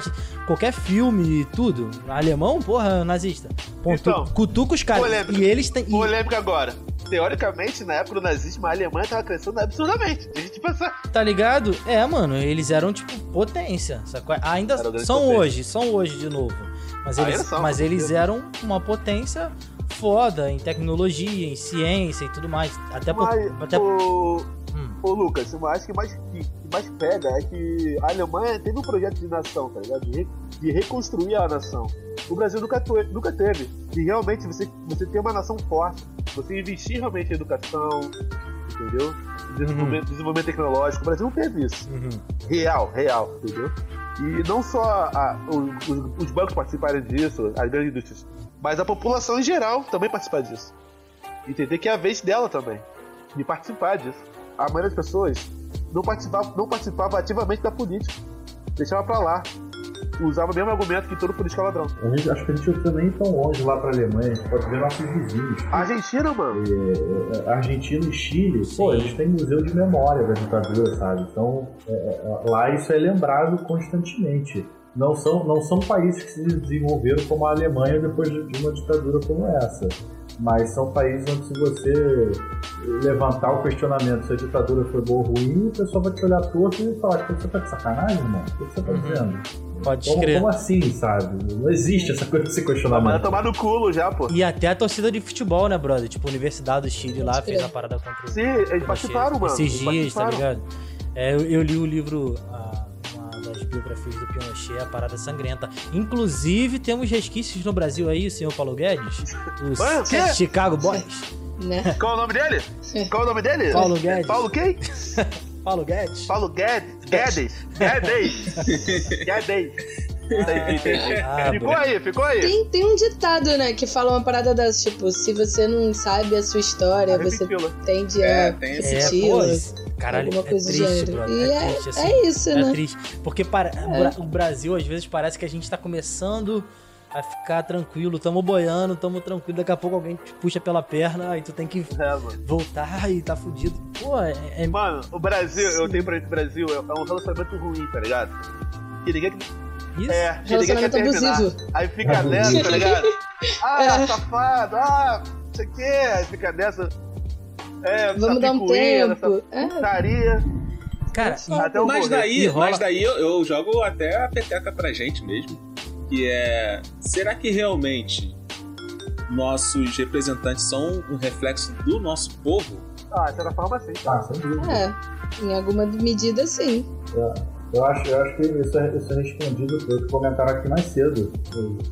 qualquer filme, tudo. Alemão, porra, nazista. Então, cutuca os caras. E eles têm... Polêmica agora. Teoricamente, na época do nazismo, a Alemanha tava crescendo absurdamente. A gente pensar. Tá ligado? Mano, eles eram, tipo, potência. Sacou? Ainda são hoje de novo. Mas eles eram uma potência... foda em tecnologia, em ciência e tudo mais. Ô Lucas, eu acho que mais pega é que a Alemanha teve um projeto de nação, tá ligado? De reconstruir a nação. O Brasil nunca teve. E realmente você tem uma nação forte. Você investir realmente em educação, entendeu? Desenvolvimento tecnológico. O Brasil não teve isso. Real, entendeu? E não só os bancos participarem disso, as grandes indústrias, mas a população em geral também participar disso. Entender que é a vez dela também, de participar disso. A maioria das pessoas não participava ativamente da política, deixava pra lá. Usava o mesmo argumento que todo político é ladrão. Acho que a gente não nem tão longe lá pra Alemanha, a gente pode ver nossos vizinhos. Argentina, mano. Argentina e Chile, pô, eles têm museu de memória da ditadura, sabe? Então, lá isso é lembrado constantemente. Não são países que se desenvolveram como a Alemanha depois de uma ditadura como essa, mas são países onde, se você levantar o questionamento se a ditadura foi boa ou ruim, o pessoal vai te olhar torto e falar: "Você tá de sacanagem, mano? O que você tá dizendo? Pode crer. Como assim, sabe? Não existe essa coisa de se questionar". Mas tomar no culo já, pô. E até a torcida de futebol, né, brother? Tipo, a Universidade do Chile lá fez a parada contra o... Sim, eles participaram, mano. Esses dias, tá ligado? Eu li o livro... as biografias do Pinochet, a parada sangrenta. Inclusive, temos resquícios no Brasil aí, senhor Paulo Guedes, o Chicago Boys. Não. Qual o nome dele? Paulo Guedes. Paulo quem? Paulo Guedes. Ficou aí. Tem um ditado, né, que fala uma parada dessas, tipo, se você não sabe a sua história, você tende a repeti-la. Caralho, é triste, brother. É triste, né? É triste. Porque o Brasil, às vezes, parece que a gente tá começando a ficar tranquilo. Tamo boiando, tamo tranquilo. Daqui a pouco alguém te puxa pela perna e tu tem que voltar e tá fudido. Pô, Mano, o Brasil, eu tenho pra gente, o Brasil é um relacionamento ruim, tá ligado? Relacionamento abusivo. Aí fica nessa, tá ligado? Safado, não sei o que. Aí fica nessa... Vamos dar um tempo. Cara, mas daí eu jogo até a peteca pra gente mesmo. Que é... será que realmente nossos representantes são um reflexo do nosso povo? De certa forma, sim. Sem dúvida. Em alguma medida, sim. Eu acho que isso é respondido pelo que comentaram aqui mais cedo.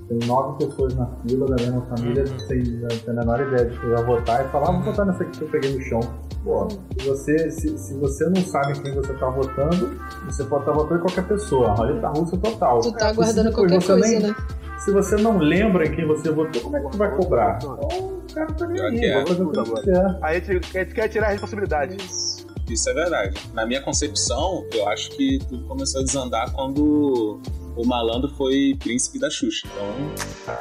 Tem 9 pessoas na fila da mesma família, não tem a menor ideia de que vai votar e falar, vou votar nessa aqui que eu peguei no chão. Pô, se você não sabe quem você tá votando, você pode estar votando em qualquer pessoa. A roleta russa total. Tu tá aguardando qualquer coisa, né? Se você não lembra em quem você votou, como é que tu vai cobrar? Então, o cara tá nem aí. Aí tu quer tirar a responsabilidade. Isso é verdade. Na minha concepção, eu acho que tudo começou a desandar quando o malandro foi príncipe da Xuxa. Então...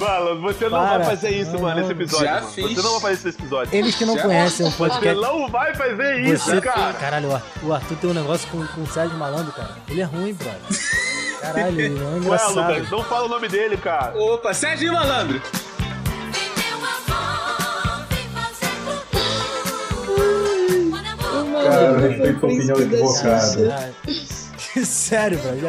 Mano, você não vai fazer isso, mano, nesse episódio. Já fiz. Você não vai fazer isso nesse episódio. Eles que não conhecem o podcast. Você não vai fazer isso, cara. Caralho, o Arthur tem um negócio com o Sérgio Malandro, cara. Ele é ruim, brother. Caralho, ele é engraçado. Ué, Lucas, não fala o nome dele, cara. Opa, Sérgio Malandro. Cara, eu respeito a opinião equivocada. Sério, velho.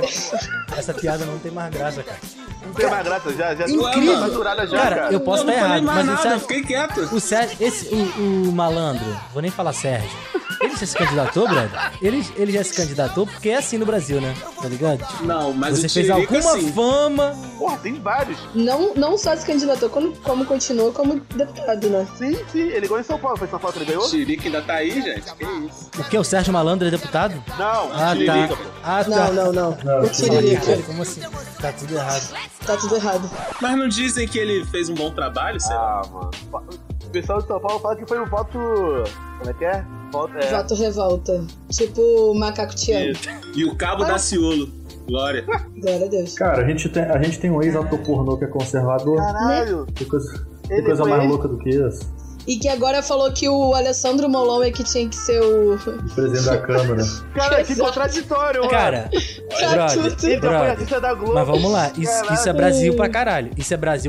Essa piada não tem mais graça, cara. Não tem mais graça, já incrível. Tô saturada já, cara. Eu posso estar errado, mas nada, o Sérgio... Fiquei quieto. O Sérgio... O malandro... Vou nem falar Sérgio. Ele já se candidatou, brother? Ele já se candidatou porque é assim no Brasil, né? Tá ligado? Não, mas você fez alguma assim. Fama... Porra, tem vários. Não só se candidatou, como continuou como deputado, né? Sim. Ele ganhou em São Paulo. Foi em São Paulo que ele ganhou? Tiririca ainda tá aí, gente. Que isso? O quê? O Sérgio Malandro é deputado? Não. Ah, Tiririca, tá. Não. O Tiririca. Como assim? Tá tudo errado. Mas não dizem que ele fez um bom trabalho, sei lá? Ah, mano. O pessoal de São Paulo fala que foi um voto... Como é que é? Voto revolta. Tipo o macaco Tião. E o cabo da Ciolo. Glória a Deus. Cara, a gente tem um ex-ator pornô que é conservador. Caralho! Que coisa mais louca do que isso. E que agora falou que o Alessandro Molon é que tinha que ser o presidente da Câmara. Cara, que contraditório, cara. Brother. Mas vamos lá, isso é Brasil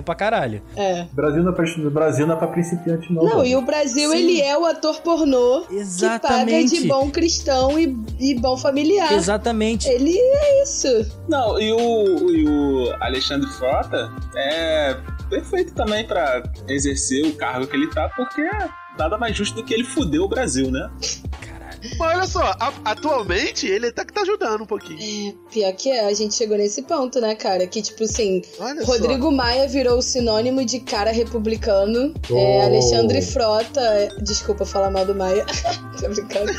pra caralho. É. Brasil não é pra principiante, não. Não, e o Brasil, sim, ele é o ator pornô. Exatamente. Que paga de bom cristão e bom familiar. Exatamente. Ele é isso. Não, e o Alexandre Frota é perfeito também pra exercer o cargo que ele tá, porque é nada mais justo do que ele fudeu o Brasil, né? Caralho. Mas olha só, atualmente ele até que tá ajudando um pouquinho. É, pior que é, a gente chegou nesse ponto, né, cara? Que tipo assim, olha, Rodrigo só. Maia virou sinônimo de cara republicano. Oh. É, Alexandre Frota. Desculpa falar mal do Maia. Tô brincando.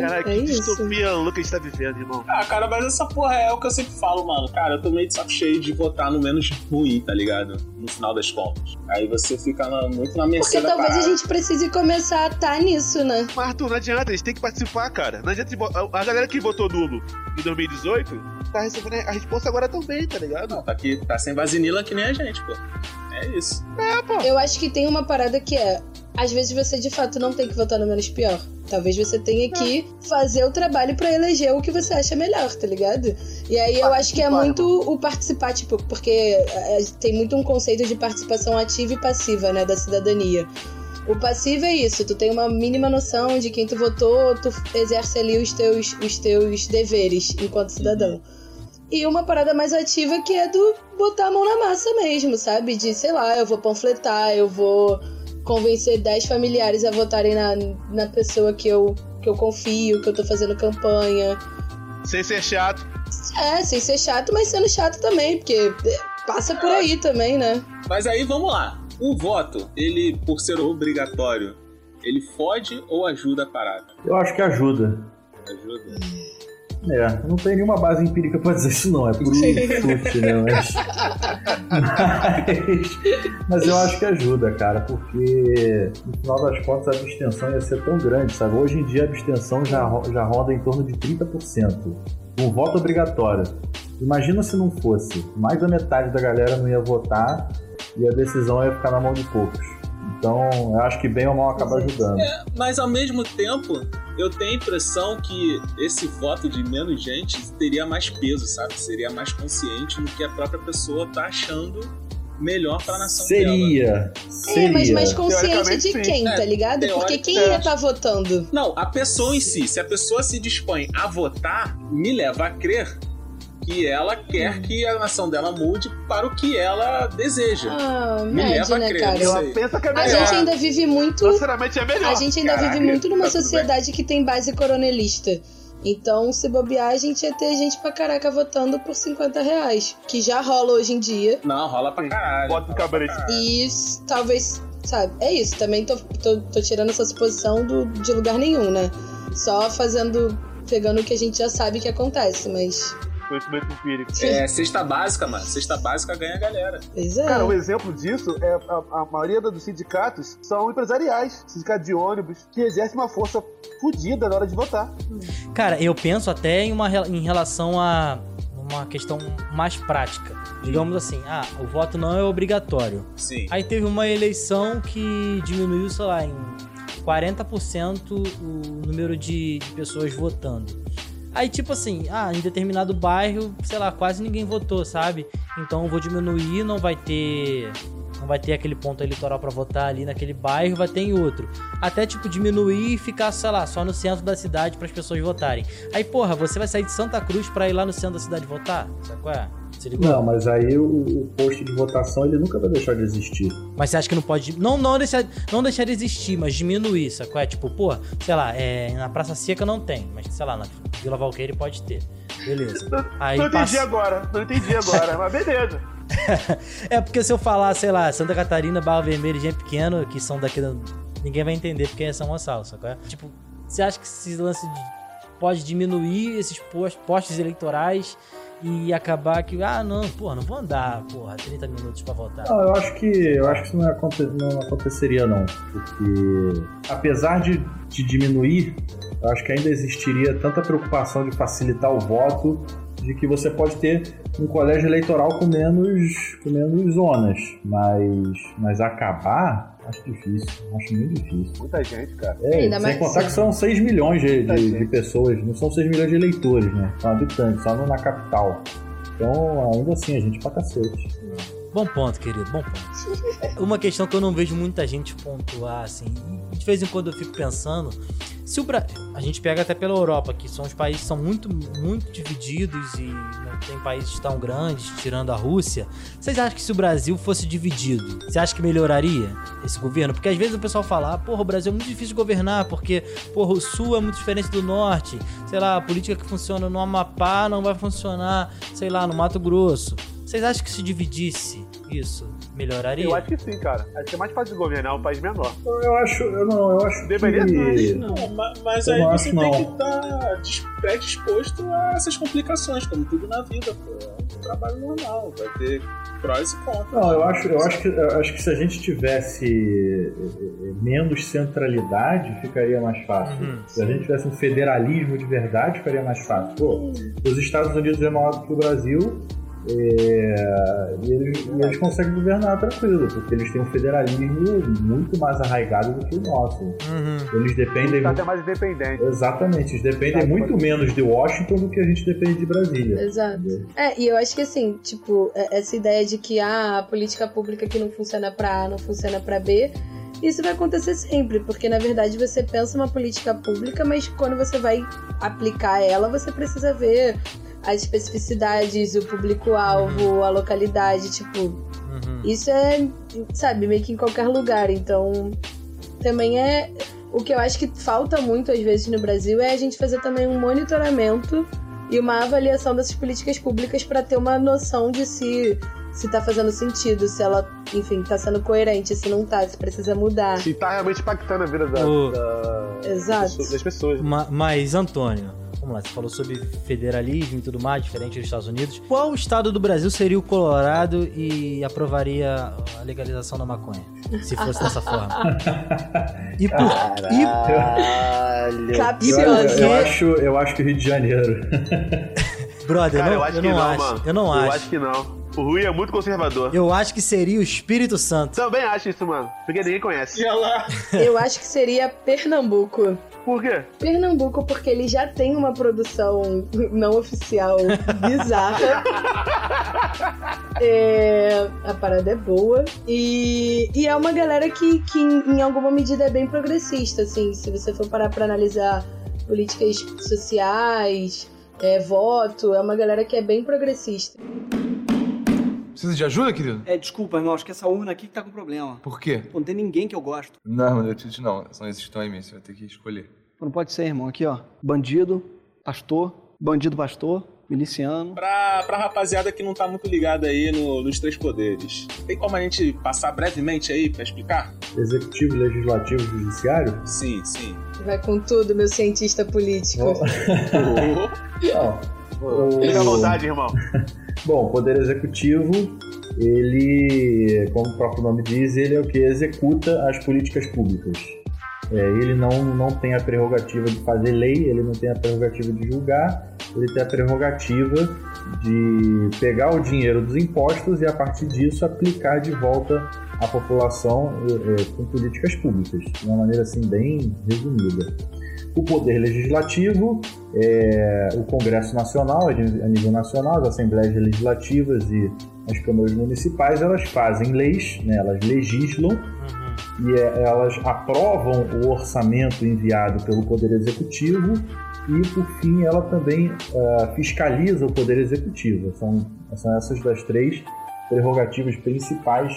Cara, que distopia louca que a gente tá vivendo, irmão. Ah, cara, mas essa porra é o que eu sempre falo, mano. Cara, eu tô meio de saco cheio de votar no menos ruim, tá ligado? No final das contas. Aí você fica muito na mercê da parada. Porque talvez a gente precise começar a estar nisso, né? Mas, Arthur, não adianta, a gente tem que participar, cara. Não adianta. A galera que votou nulo em 2018 tá recebendo a resposta agora também, tá ligado? Não, tá aqui, tá sem vasinila que nem a gente, pô. É isso. É, pô. Eu acho que tem uma parada que é... Às vezes você, de fato, não tem que votar no menos pior. Talvez você tenha que fazer o trabalho pra eleger o que você acha melhor, tá ligado? E aí eu acho que é muito o participar, tipo, porque tem muito um conceito de participação ativa e passiva, né, da cidadania. O passivo é isso, tu tem uma mínima noção de quem tu votou, tu exerce ali os teus deveres enquanto cidadão. E uma parada mais ativa que é do botar a mão na massa mesmo, sabe? De, sei lá, eu vou panfletar, eu vou... convencer 10 familiares a votarem na pessoa que eu confio, que eu tô fazendo campanha. Sem ser chato. É, sem ser chato, mas sendo chato também, porque passa por aí também, né? Mas aí, vamos lá. O voto, ele, por ser obrigatório, ele fode ou ajuda a parada? Eu acho que ajuda. Ajuda? É, não tem nenhuma base empírica pra dizer isso não, é por um chute, né, mas eu acho que ajuda, cara, porque no final das contas a abstenção ia ser tão grande, sabe? Hoje em dia a abstenção já roda em torno de 30%, um voto obrigatório. Imagina se não fosse, mais da metade da galera não ia votar e a decisão ia ficar na mão de poucos. Então, eu acho que bem ou mal acaba ajudando. É, mas ao mesmo tempo, eu tenho a impressão que esse voto de menos gente teria mais peso, sabe? Seria mais consciente no que a própria pessoa tá achando melhor pra nação dela. Seria. É, mas mais consciente de quem, tá ligado? Porque quem ia tá votando? Não, a pessoa em si. Se a pessoa se dispõe a votar, me leva a crer e ela quer que a nação dela mude para o que ela deseja. Ah, me leva a crer, cara? Ela pensa que é melhor. A gente ainda vive muito. Sinceramente é melhor. A gente ainda vive muito numa sociedade que tem base coronelista. Então, se bobear, a gente ia ter gente pra caraca votando por 50 reais. Que já rola hoje em dia. Não, rola pra caralho. Bota o cabarete. Isso, talvez, sabe? É isso, também tô tirando essa suposição de lugar nenhum, né? Só fazendo, pegando o que a gente já sabe que acontece, mas... conhecimento empírico. É, cesta básica, mano. Cesta básica ganha a galera. Pois é. Cara, um exemplo disso é a maioria dos sindicatos são empresariais, sindicato de ônibus, que exerce uma força fodida na hora de votar. Cara, eu penso até em relação a uma questão mais prática. Digamos assim, o voto não é obrigatório. Sim. Aí teve uma eleição que diminuiu, sei lá, em 40% o número de pessoas votando. Aí, tipo assim, em determinado bairro, sei lá, quase ninguém votou, sabe? Então eu vou diminuir, não vai ter aquele ponto eleitoral pra votar ali naquele bairro, vai ter em outro. Até, tipo, diminuir e ficar, sei lá, só no centro da cidade pras pessoas votarem. Aí, porra, você vai sair de Santa Cruz pra ir lá no centro da cidade votar? Sabe qual é? Não, mas aí o posto de votação ele nunca vai deixar de existir. Mas você acha que não pode... Não deixar de existir, mas diminuir, sacou? É tipo, pô, sei lá, na Praça Seca não tem, mas sei lá, na Vila Valqueira pode ter. Beleza. Aí não entendi agora, mas beleza. É porque se eu falar, sei lá, Santa Catarina, Barra Vermelha e Jean Pequeno, que são daqui... Ninguém vai entender porque é São Gonçalo, sacou? Tipo, você acha que esse lance pode diminuir esses postos eleitorais... e acabar que, não vou andar, 30 minutos pra voltar. Não, eu acho que isso não aconteceria, não. Porque, apesar de diminuir, eu acho que ainda existiria tanta preocupação de facilitar o voto, de que você pode ter um colégio eleitoral com menos zonas. Mas acabar... Acho muito difícil. Muita gente, cara. Sem contar que são 6 milhões de pessoas, não são 6 milhões de eleitores, né? São habitantes, só na capital. Então, ainda assim, a gente pra cacete. Bom ponto, querido, bom ponto. Uma questão que eu não vejo muita gente pontuar, assim, de vez em quando eu fico pensando, se a gente pega até pela Europa, que são os países que são muito, muito divididos e não tem países tão grandes, tirando a Rússia, vocês acham que se o Brasil fosse dividido, você acha que melhoraria esse governo? Porque às vezes o pessoal fala, o Brasil é muito difícil de governar, porque, o Sul é muito diferente do Norte, sei lá, a política que funciona no Amapá não vai funcionar, sei lá, no Mato Grosso. Vocês acham que se dividisse isso, melhoraria? Eu acho que sim, cara. Acho que é mais fácil de governar um país menor. Eu acho deveria que... Deveria não, mas aí você tem que estar predisposto a essas complicações, como tudo na vida, pô. Um trabalho normal, vai ter prós e contras. Não, eu acho que se a gente tivesse menos centralidade, ficaria mais fácil. Se a gente tivesse um federalismo de verdade, ficaria mais fácil. Pô, os Estados Unidos é maior do que o Brasil... E eles conseguem governar tranquilo, porque eles têm um federalismo muito mais arraigado do que o nosso. Eles dependem muito... mais independente. Exatamente, eles dependem muito menos de Washington do que a gente depende de Brasília. Exato. E eu acho que assim, tipo, essa ideia de que a política pública que não funciona pra A não funciona pra B, isso vai acontecer sempre, porque na verdade você pensa uma política pública, mas quando você vai aplicar ela, você precisa ver as especificidades, o público-alvo, a localidade, tipo... Isso é, sabe, meio que em qualquer lugar. Então, também é... O que eu acho que falta muito, às vezes, no Brasil é a gente fazer também um monitoramento e uma avaliação dessas políticas públicas para ter uma noção de se tá fazendo sentido, se ela, enfim, tá sendo coerente, se não tá, se precisa mudar. Se tá realmente impactando a vida das pessoas. Mas, Antônio... Vamos lá, você falou sobre federalismo e tudo mais, diferente dos Estados Unidos. Qual estado do Brasil seria o Colorado e aprovaria a legalização da maconha? Se fosse dessa forma. E por... Caralho! Eu acho que o Rio de Janeiro. Brother, cara, eu não acho. Eu acho que não. O Rui é muito conservador. Eu acho que seria o Espírito Santo. Também acho isso, mano. Porque ninguém conhece. Eu acho que seria Pernambuco. Por quê? Pernambuco, porque ele já tem uma produção não oficial bizarra. A parada é boa. E é uma galera que em alguma medida é bem progressista, assim. Se você for parar pra analisar políticas sociais... voto, é uma galera que é bem progressista. Precisa de ajuda, querido? Desculpa, irmão, acho que essa urna aqui que tá com problema. Por quê? Pô, não tem ninguém que eu gosto. Não, eu te não, são esses que estão aí mesmo, você vai ter que escolher. Pô, não pode ser, irmão, aqui ó, bandido, pastor, miliciano. Pra rapaziada que não tá muito ligada aí nos três poderes, tem como a gente passar brevemente aí pra explicar? Executivo, legislativo e judiciário? Sim. Vai com tudo, meu cientista político. Fica à vontade, irmão. Bom, o Poder Executivo, ele, como o próprio nome diz, ele é o que executa as políticas públicas. Ele não tem a prerrogativa de fazer lei, ele não tem a prerrogativa de julgar, ele tem a prerrogativa de pegar o dinheiro dos impostos e, a partir disso, aplicar de volta à população com políticas públicas, de uma maneira assim bem resumida. O Poder Legislativo, o Congresso Nacional, a nível nacional, as Assembleias Legislativas e as Câmaras Municipais, elas fazem leis, né? Elas legislam e elas aprovam o orçamento enviado pelo Poder Executivo e, por fim, ela também fiscaliza o Poder Executivo. São essas das três prerrogativas principais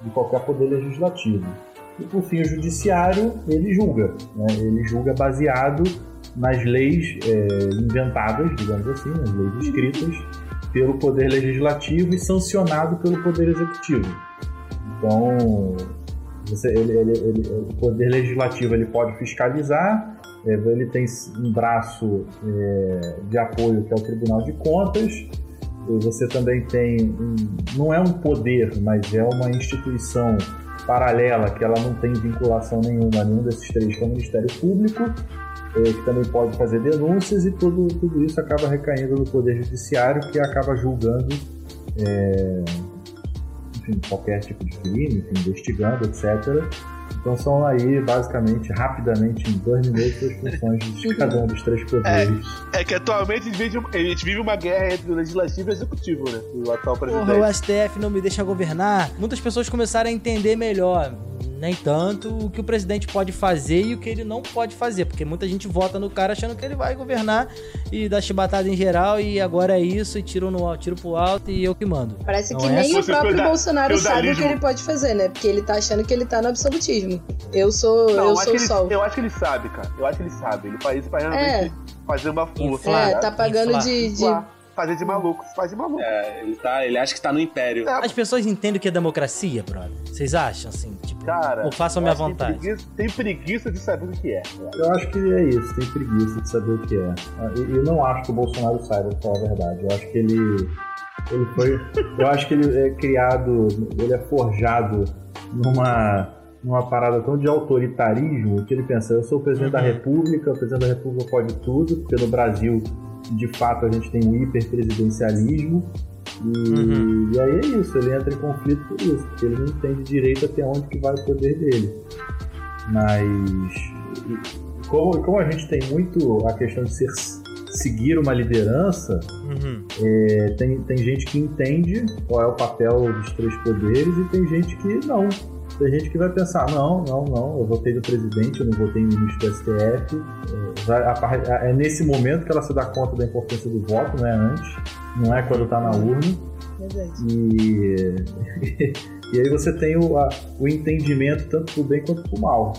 de qualquer Poder Legislativo. E, por fim, o judiciário, ele julga, né? Ele julga baseado nas leis inventadas, digamos assim, nas leis escritas pelo Poder Legislativo e sancionado pelo Poder Executivo. Então, o Poder Legislativo ele pode fiscalizar, ele tem um braço de apoio que é o Tribunal de Contas. Você também tem, não é um poder, mas é uma instituição paralela, que ela não tem vinculação nenhuma, nenhum desses três, que é o Ministério Público, que também pode fazer denúncias, e tudo isso acaba recaindo no Poder Judiciário, que acaba julgando enfim, qualquer tipo de crime, enfim, investigando, etc. Então são aí, basicamente, rapidamente, em 2 minutos, as funções de cada um dos três poderes. Que atualmente a gente vive uma guerra entre o legislativo e o executivo, né? O atual presidente. Porra, o STF não me deixa governar. Muitas pessoas começaram a entender melhor, nem tanto, o que o presidente pode fazer e o que ele não pode fazer, porque muita gente vota no cara achando que ele vai governar e dá chibatada em geral, e agora é isso, e tiro pro alto e eu que mando. Parece não que é nem o próprio Bolsonaro sabe o que ele pode fazer, né? Porque ele tá achando que ele tá no absolutismo. Eu acho que ele sabe, cara. Eu acho que ele sabe. Ele faz isso pra realmente fazer uma força. Tá pagando fazer de maluco, faz de maluco. Ele acha que tá no império. As pessoas entendem o que é democracia, brother? Vocês acham, assim? Tipo, cara, ou façam a minha vontade. Tem preguiça de saber o que é. Eu acho que é isso, tem preguiça de saber o que é. Eu não acho que o Bolsonaro saiba falar a verdade. Eu acho que ele foi... eu acho que ele é criado, ele é forjado numa parada tão de autoritarismo que ele pensa, eu sou o presidente da República, o presidente da República pode tudo, porque no Brasil... de fato a gente tem um hiperpresidencialismo e aí é isso, ele entra em conflito por isso, porque ele não entende direito até onde que vai o poder dele. Mas como a gente tem muito a questão de seguir uma liderança, tem gente que entende qual é o papel dos três poderes e tem gente que não. Tem gente que vai pensar, não, eu votei no presidente, eu não votei no ministro do STF. É nesse momento que ela se dá conta da importância do voto, não é antes, não é quando tá na urna. E aí você tem o entendimento tanto pro bem quanto pro mal.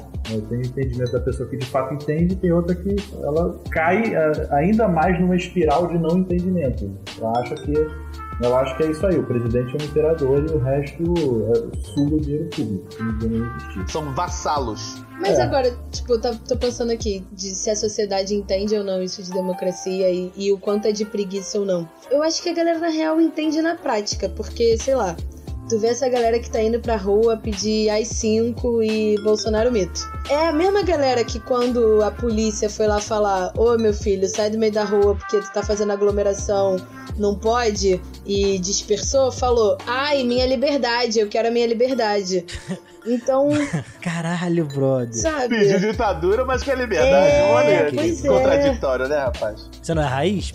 Tem o entendimento da pessoa que de fato entende e tem outra que ela cai ainda mais numa espiral de não entendimento. Eu acho que é isso aí, o presidente é um imperador e o resto suga o dinheiro público, não existe. São vassalos. Mas agora, tipo, eu tô pensando aqui de se a sociedade entende ou não isso de democracia e o quanto é de preguiça ou não. Eu acho que a galera na real entende na prática, porque, sei lá, tu vê essa galera que tá indo pra rua pedir AI-5 e Bolsonaro mito. É a mesma galera que quando a polícia foi lá falar, ô meu filho, sai do meio da rua porque tu tá fazendo aglomeração, não pode, e dispersou, falou, ai, minha liberdade, eu quero a minha liberdade. Então... caralho, brother. Sabe? Pediu ditadura, mas com a liberdade. Olha, que contraditório, né, rapaz? Você não é raiz?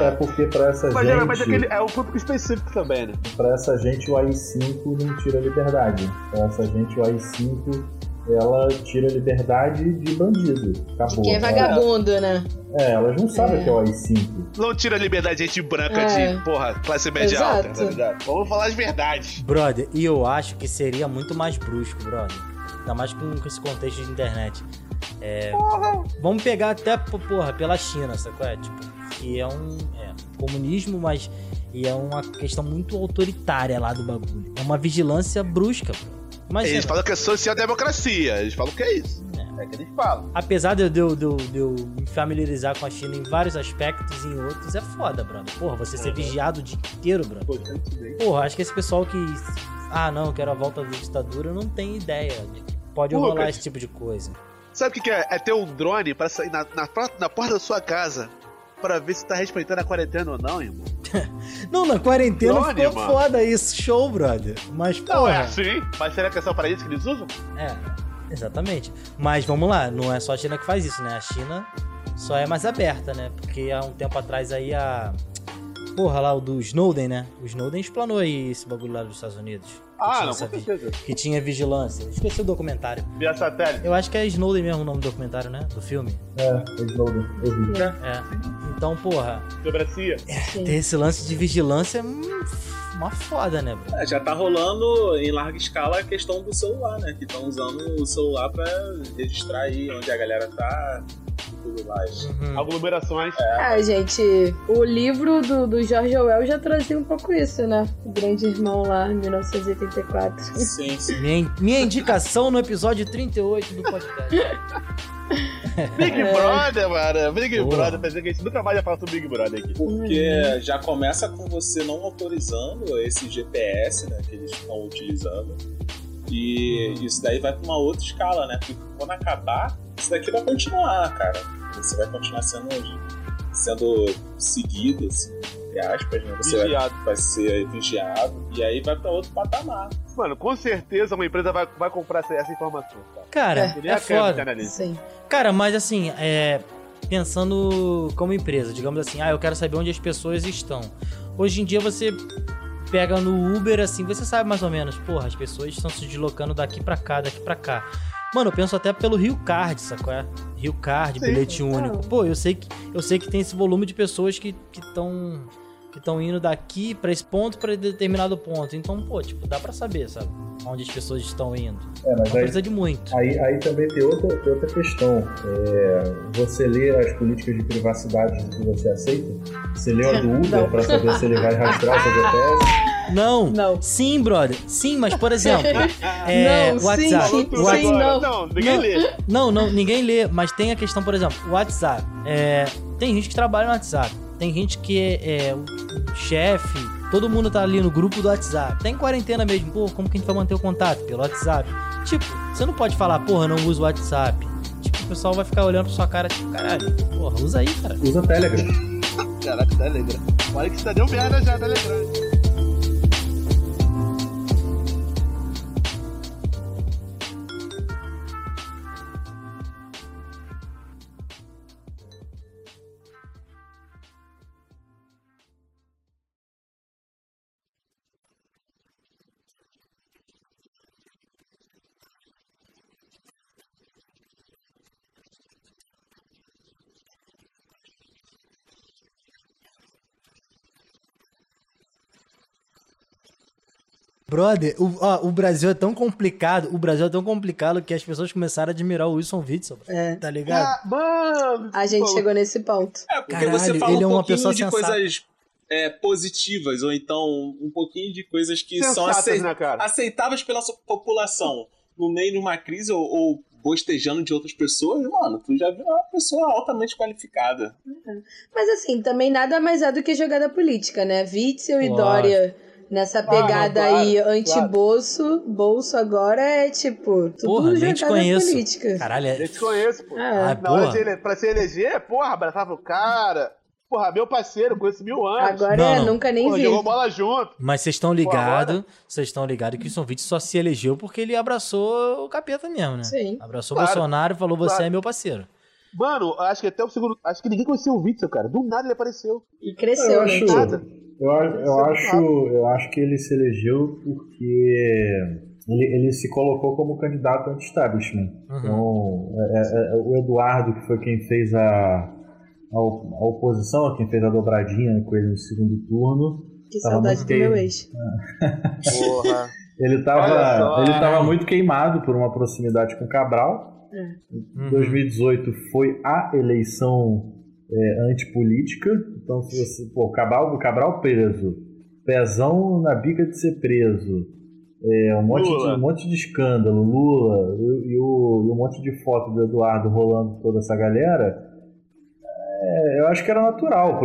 É porque pra essa gente... Mas é um público específico também, né? Pra essa gente, o AI-5 não tira a liberdade. Pra essa gente, o AI-5 ela tira a liberdade de bandido. Acabou. Que é vagabundo, né? É, elas não sabem o que é o AI-5. Não tira a liberdade de gente branca de, porra, classe média alta, na verdade. Vamos falar as verdades. Brother, e eu acho que seria muito mais brusco, brother. Ainda mais com esse contexto de internet. É, vamos pegar até, porra, pela China, sacou? É, tipo, que é um comunismo, mas e é uma questão muito autoritária lá do bagulho. É uma vigilância brusca, pô. Imagina. Eles falam que é social-democracia, eles falam que é isso. É que eles falam. Apesar de eu me familiarizar com a China em vários aspectos e em outros, é foda, brother. Porra, você ser vigiado o dia inteiro, brother. Porra, acho que esse pessoal que... Ah, não, eu quero a volta da ditadura, não tem ideia. Pode rolar esse tipo de coisa. Sabe o que é? É ter um drone pra sair na porta da sua casa pra ver se tá respeitando a quarentena ou não, irmão. Não, na quarentena drone, ficou mano. Foda isso. Show, brother. Mas, porra... Não é assim? Mas será que é só pra isso que eles usam? É, exatamente. Mas vamos lá, não é só a China que faz isso, né? A China só é mais aberta, né? Porque há um tempo atrás aí a... Porra, lá o do Snowden, né? O Snowden explanou aí esse bagulho lá dos Estados Unidos. Ah, não, com certeza. Que tinha vigilância. Esqueci o documentário. Via satélite. Eu acho que é Snowden mesmo o nome do documentário, né? Do filme. É Snowden. Então, porra... Democracia. Ter esse lance de vigilância é uma foda, né, bro? É, já tá rolando em larga escala a questão do celular, né? Que estão usando o celular pra registrar aí onde a galera tá... aglomerações. Gente, o livro do George Orwell já trazia um pouco isso, né? O Grande Irmão lá, 1984. Sim. Minha indicação no episódio 38 do podcast. Big Brother, mano. Big Brother. Mas a gente nunca mais vai falar sobre Big Brother aqui. Porque já começa com você não autorizando esse GPS, né? Que eles estão utilizando. E isso daí vai pra uma outra escala, né? Porque quando acabar, isso daqui vai continuar, cara. Você vai continuar sendo seguido, assim, entre aspas, né? Você vai ser vigiado. E aí vai pra outro patamar. Mano, com certeza uma empresa vai comprar essa informação, cara. Cara, é foda. Sim. Cara, mas assim, pensando como empresa, digamos assim, eu quero saber onde as pessoas estão. Hoje em dia você... pega no Uber, assim, você sabe mais ou menos, porra, as pessoas estão se deslocando daqui pra cá. Mano, eu penso até pelo Rio Card, sacou? Rio Card, sim, bilhete único. Pô, eu sei que tem esse volume de pessoas que estão indo daqui pra esse ponto, pra determinado ponto. Então, pô, tipo, dá pra saber, sabe? Onde as pessoas estão indo. Mas não aí, precisa de muito. Aí também tem outra questão. Você lê as políticas de privacidade que você aceita? Você lê a do Uber pra saber se ele vai rastrear seu GPS? Não. Sim, brother. Sim, mas por exemplo... WhatsApp. Ninguém lê. Não, ninguém lê. Mas tem a questão, por exemplo, WhatsApp. Tem gente que trabalha no WhatsApp. Tem gente que é o chefe, todo mundo tá ali no grupo do WhatsApp. Tá em quarentena mesmo, pô, como que a gente vai manter o contato? Pelo WhatsApp. Tipo, você não pode falar, porra, não uso o WhatsApp. Tipo, o pessoal vai ficar olhando pra sua cara, tipo, caralho, porra, usa aí, cara. Usa o Telegram. Caraca, Telegram. Olha que você tá deu merda já, Telegram. Brother, o Brasil é tão complicado, que as pessoas começaram a admirar o Wilson Witzel, tá ligado? A gente chegou nesse ponto. Porque caralho, você fala ele é uma pessoa de coisas positivas, ou então um pouquinho de coisas que são aceitáveis pela sua população, no meio de uma crise ou bostejando de outras pessoas, mano, tu já viu uma pessoa altamente qualificada. Mas assim, também nada mais é do que jogada política, né? Witzel e Dória... Nessa pegada bolso agora é tipo, tudo porra, jogada política. Caralho, eu te conheço, pô. Pra se eleger, porra, abraçava o cara. Porra, meu parceiro, conheço mil anos. Agora nunca nem vi. Jogou bola junto. Mas vocês estão ligados, que o Wilson Witzel só se elegeu porque ele abraçou o capeta mesmo, né? Sim. Abraçou o Bolsonaro e falou, você é meu parceiro. Mano, acho que ninguém conhecia o Witzel, cara. Do nada ele apareceu. E cresceu, né? Eu acho que ele se elegeu porque ele se colocou como candidato anti-establishment. Uhum. Então, o Eduardo, que foi quem fez a oposição, quem fez a dobradinha com ele no segundo turno. Que saudade do meu ex. Porra. Ele tava muito queimado por uma proximidade com o Cabral. Em 2018 foi a eleição antipolítica. Então, se você. Pô, o Cabral preso. Pezão na bica de ser preso. Um monte de escândalo. Lula e um monte de foto do Eduardo rolando toda essa galera. Eu acho que era natural.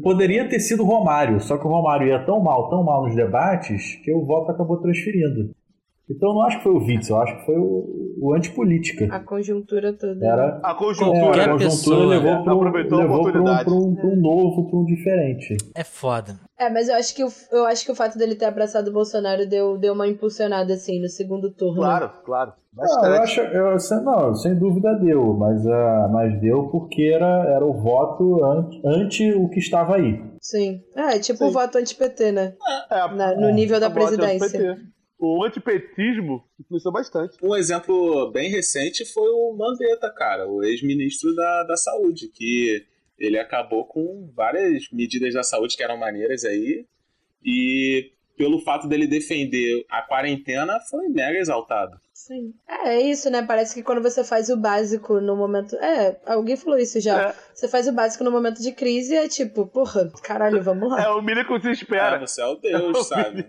Poderia ter sido Romário, só que o Romário ia tão mal nos debates que o voto acabou transferindo. Então eu não acho que foi o Witzel, eu acho que foi o antipolítica. A conjuntura toda. A conjuntura levou para um diferente. É foda. Mas eu acho que o fato dele ter abraçado o Bolsonaro deu uma impulsionada assim no segundo turno. Claro. Sem dúvida deu, mas deu porque era o voto ante o que estava aí. Sim. Sim. O voto anti-PT, né? No nível da presidência. O antipetismo influenciou bastante. Um exemplo bem recente foi o Mandetta, cara, o ex-ministro da Saúde, que ele acabou com várias medidas da saúde que eram maneiras aí, e pelo fato dele defender a quarentena, foi mega exaltado. Sim. É isso, né? Parece que quando você faz o básico no momento... alguém falou isso já. Você faz o básico no momento de crise, é tipo, porra, caralho, vamos lá. É o mínimo que se espera. Você é o Deus, sabe?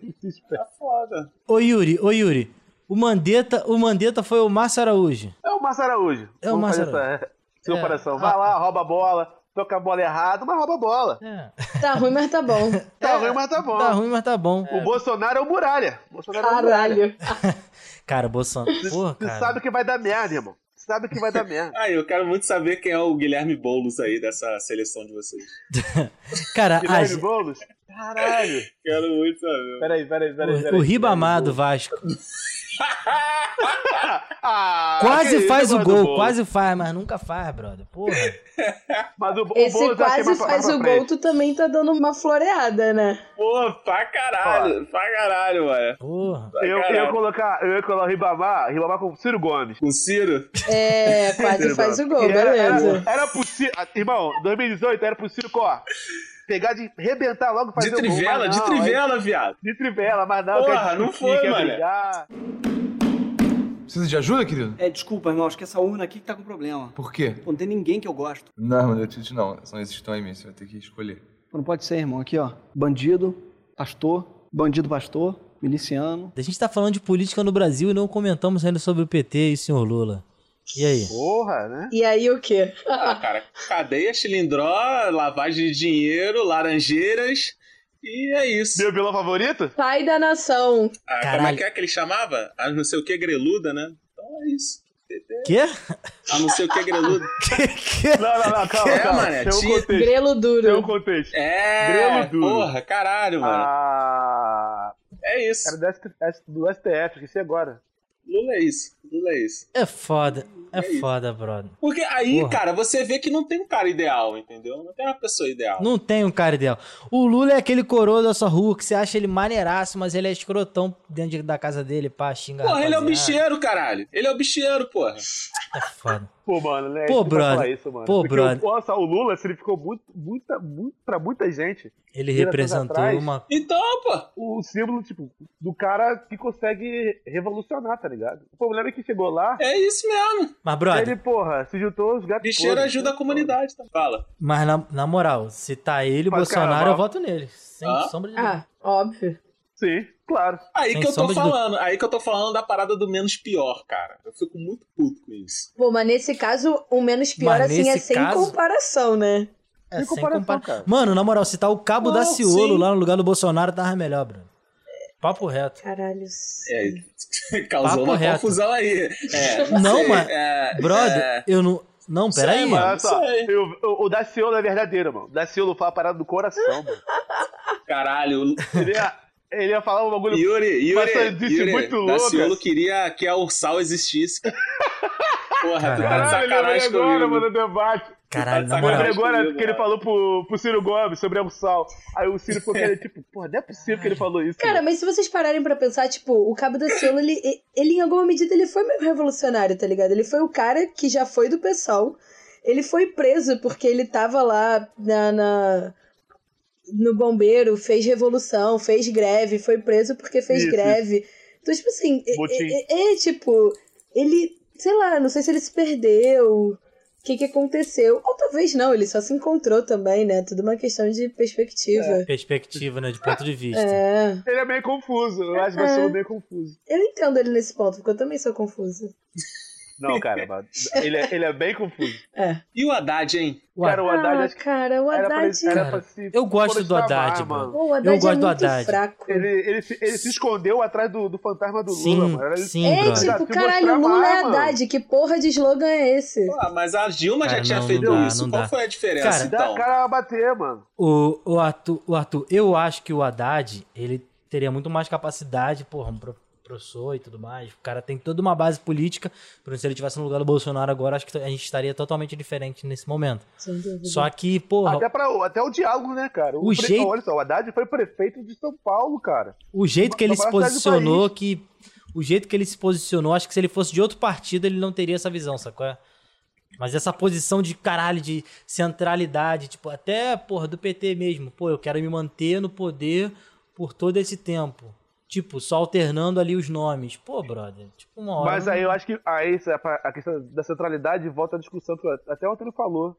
Tá foda. Ô Yuri, o Mandetta foi o Márcio Araújo. É o Márcio Araújo. Sem comparação. Vai lá, rouba a bola. Toca a bola errado, mas rouba a bola. Tá ruim, mas tá bom. Tá ruim, mas tá bom. O Bolsonaro é o Muralha. Caralho. Cara, Bolsonaro... Tu sabe que vai dar merda, irmão. Eu quero muito saber quem é o Guilherme Boulos aí dessa seleção de vocês. Cara, Guilherme Boulos? Caralho. Quero muito saber. Peraí. O Ribamar do Vasco. Quase faz o gol, mas nunca faz, brother. Porra. Mas o quase faz o gol, tu também tá dando uma floreada, né? Porra, pra caralho, ué. Porra. Eu ia colocar o Ribamar com o Ciro Gomes. O Ciro? Quase faz o gol, beleza. Era pro Ciro, irmão, 2018 era pro Ciro pegar de rebentar logo e fazer o gol. De trivela, viado. De trivela, mas não. Porra, não foi, mano. Precisa de ajuda, querido? Desculpa, irmão, acho que essa urna aqui que tá com problema. Por quê? Pô, não tem ninguém que eu gosto. Não, mano, eu te digo não. São esses que estão aí mesmo, você vai ter que escolher. Pô, não pode ser, irmão. Aqui, ó. Bandido, pastor, miliciano. A gente tá falando de política no Brasil e não comentamos ainda sobre o PT e o senhor Lula. E aí? Porra, né? E aí o quê? Cara, cadeia, chilindró, lavagem de dinheiro, laranjeiras... E é isso. Meu vilão favorito? Pai da nação. Como é que ele chamava? A não sei o que greluda, né? Então é isso. Quê? A não sei o que greluda. Não, calma. Mané. Grelo duro. Tem um contexto. Grelo duro. Porra, caralho, mano. É isso. Cara, do STF, que isso agora. Lula é isso. É foda, brother. Porque aí, cara, você vê que não tem um cara ideal, entendeu? Não tem uma pessoa ideal. Não tem um cara ideal. O Lula é aquele coroa da sua rua que você acha ele maneiraço, mas ele é escrotão dentro da casa dele, pá, xinga. Porra, ele é o bicheiro, caralho. Porra. É foda. Pô, mano, né? Pô, brother. Isso, mano. O Lula significou muito pra muita gente. Ele representou uma... Então, pô! O símbolo, do cara que consegue revolucionar, tá ligado? O problema é que chegou lá... É isso mesmo! Mas, brother... Ele, porra, se juntou os gatos... Bicheiro ajuda a comunidade, tá? Fala. Mas, na moral, se tá ele, o Bolsonaro, eu voto nele. Sem sombra de dúvida. Óbvio. Sim, claro. Aí que eu tô falando da parada do menos pior, cara. Eu fico muito puto com isso. Pô, mas nesse caso, o menos pior, sem comparação, né? Sem comparação, cara. Mano, na moral, se tá o Cabo Daciolo lá no lugar do Bolsonaro, tava melhor, Bruno. Papo reto. Caralho. Causou Papo uma reto. Confusão aí. Não, peraí. O Daciolo é verdadeiro, mano. O Daciolo fala a parada do coração, mano. Caralho. Ele ia falar um bagulho... Yuri, muito louco. Daciolo queria que a Ursal existisse. Porra, tu tá de sacanagem comigo. Mano, debate. Caralho, na moral. Agora que ele falou pro Ciro Gomes sobre a Mussal. Aí o Ciro ficou tipo, porra, não é possível que ele falou isso. Cara, mas se vocês pararem pra pensar, tipo, o Cabo da Ciolo, ele em alguma medida, ele foi meio revolucionário, tá ligado? Ele foi o cara que já foi do PSOL. Ele foi preso porque ele tava lá no bombeiro, fez revolução, fez greve, foi preso porque fez greve. Então, tipo assim, tipo, ele, sei lá, não sei se ele se perdeu... O que aconteceu? Ou talvez não, ele só se encontrou também, né? Tudo uma questão de perspectiva. Perspectiva, né? De ponto de vista. Ele é meio confuso, eu acho que eu sou meio confuso. Eu entendo ele nesse ponto, porque eu também sou confuso. Não, cara, ele é bem confuso. E o Haddad, hein? Cara, o Haddad... eu gosto do Haddad, mano. O Haddad é muito fraco. Ele se escondeu atrás do fantasma do Lula, mano. Tipo, caralho, o Lula é Haddad. Que porra de slogan é esse? Mas a Dilma já tinha feito isso. Qual foi a diferença, então? O cara vai bater, mano. O Arthur, eu acho que o Haddad, ele teria muito mais capacidade, porra, professor e tudo mais, o cara tem toda uma base política, por se ele estivesse no lugar do Bolsonaro agora, acho que a gente estaria totalmente diferente nesse momento. Só que, porra... Até o diálogo, né, cara? Olha só, o Haddad foi prefeito de São Paulo, cara. O jeito que ele se posicionou, acho que se ele fosse de outro partido, ele não teria essa visão, sacou? Mas essa posição de caralho, de centralidade, tipo, até, porra, do PT mesmo, pô, eu quero me manter no poder por todo esse tempo. Tipo, só alternando ali os nomes. Pô, brother, tipo uma hora... Mas aí eu acho que a questão da centralidade volta à discussão que até o Antônio falou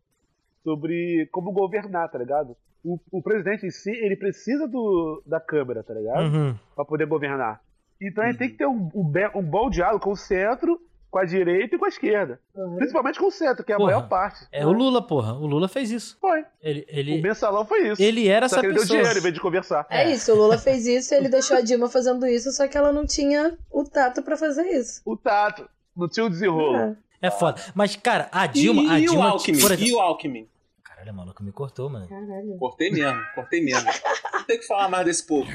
sobre como governar, tá ligado? O presidente em si, ele precisa da Câmara, tá ligado? Uhum. Pra poder governar. Então ele tem que ter um bom diálogo com o centro, com a direita e com a esquerda. Uhum. Principalmente com o centro, que é a maior parte. É o Lula, porra. O Lula fez isso. Foi. O Mensalão foi isso. Ele era só essa pessoa. Só que ele deu dinheiro em vez de conversar. É isso, o Lula fez isso, ele deixou a Dilma fazendo isso, só que ela não tinha o tato pra fazer isso. O tato. Não tinha o desenrolo. É foda. Mas, cara, a Dilma... E o Alckmin? Caralho, maluco, me cortou, mano. Caralho. Cortei mesmo. Não tem que falar mais desse povo.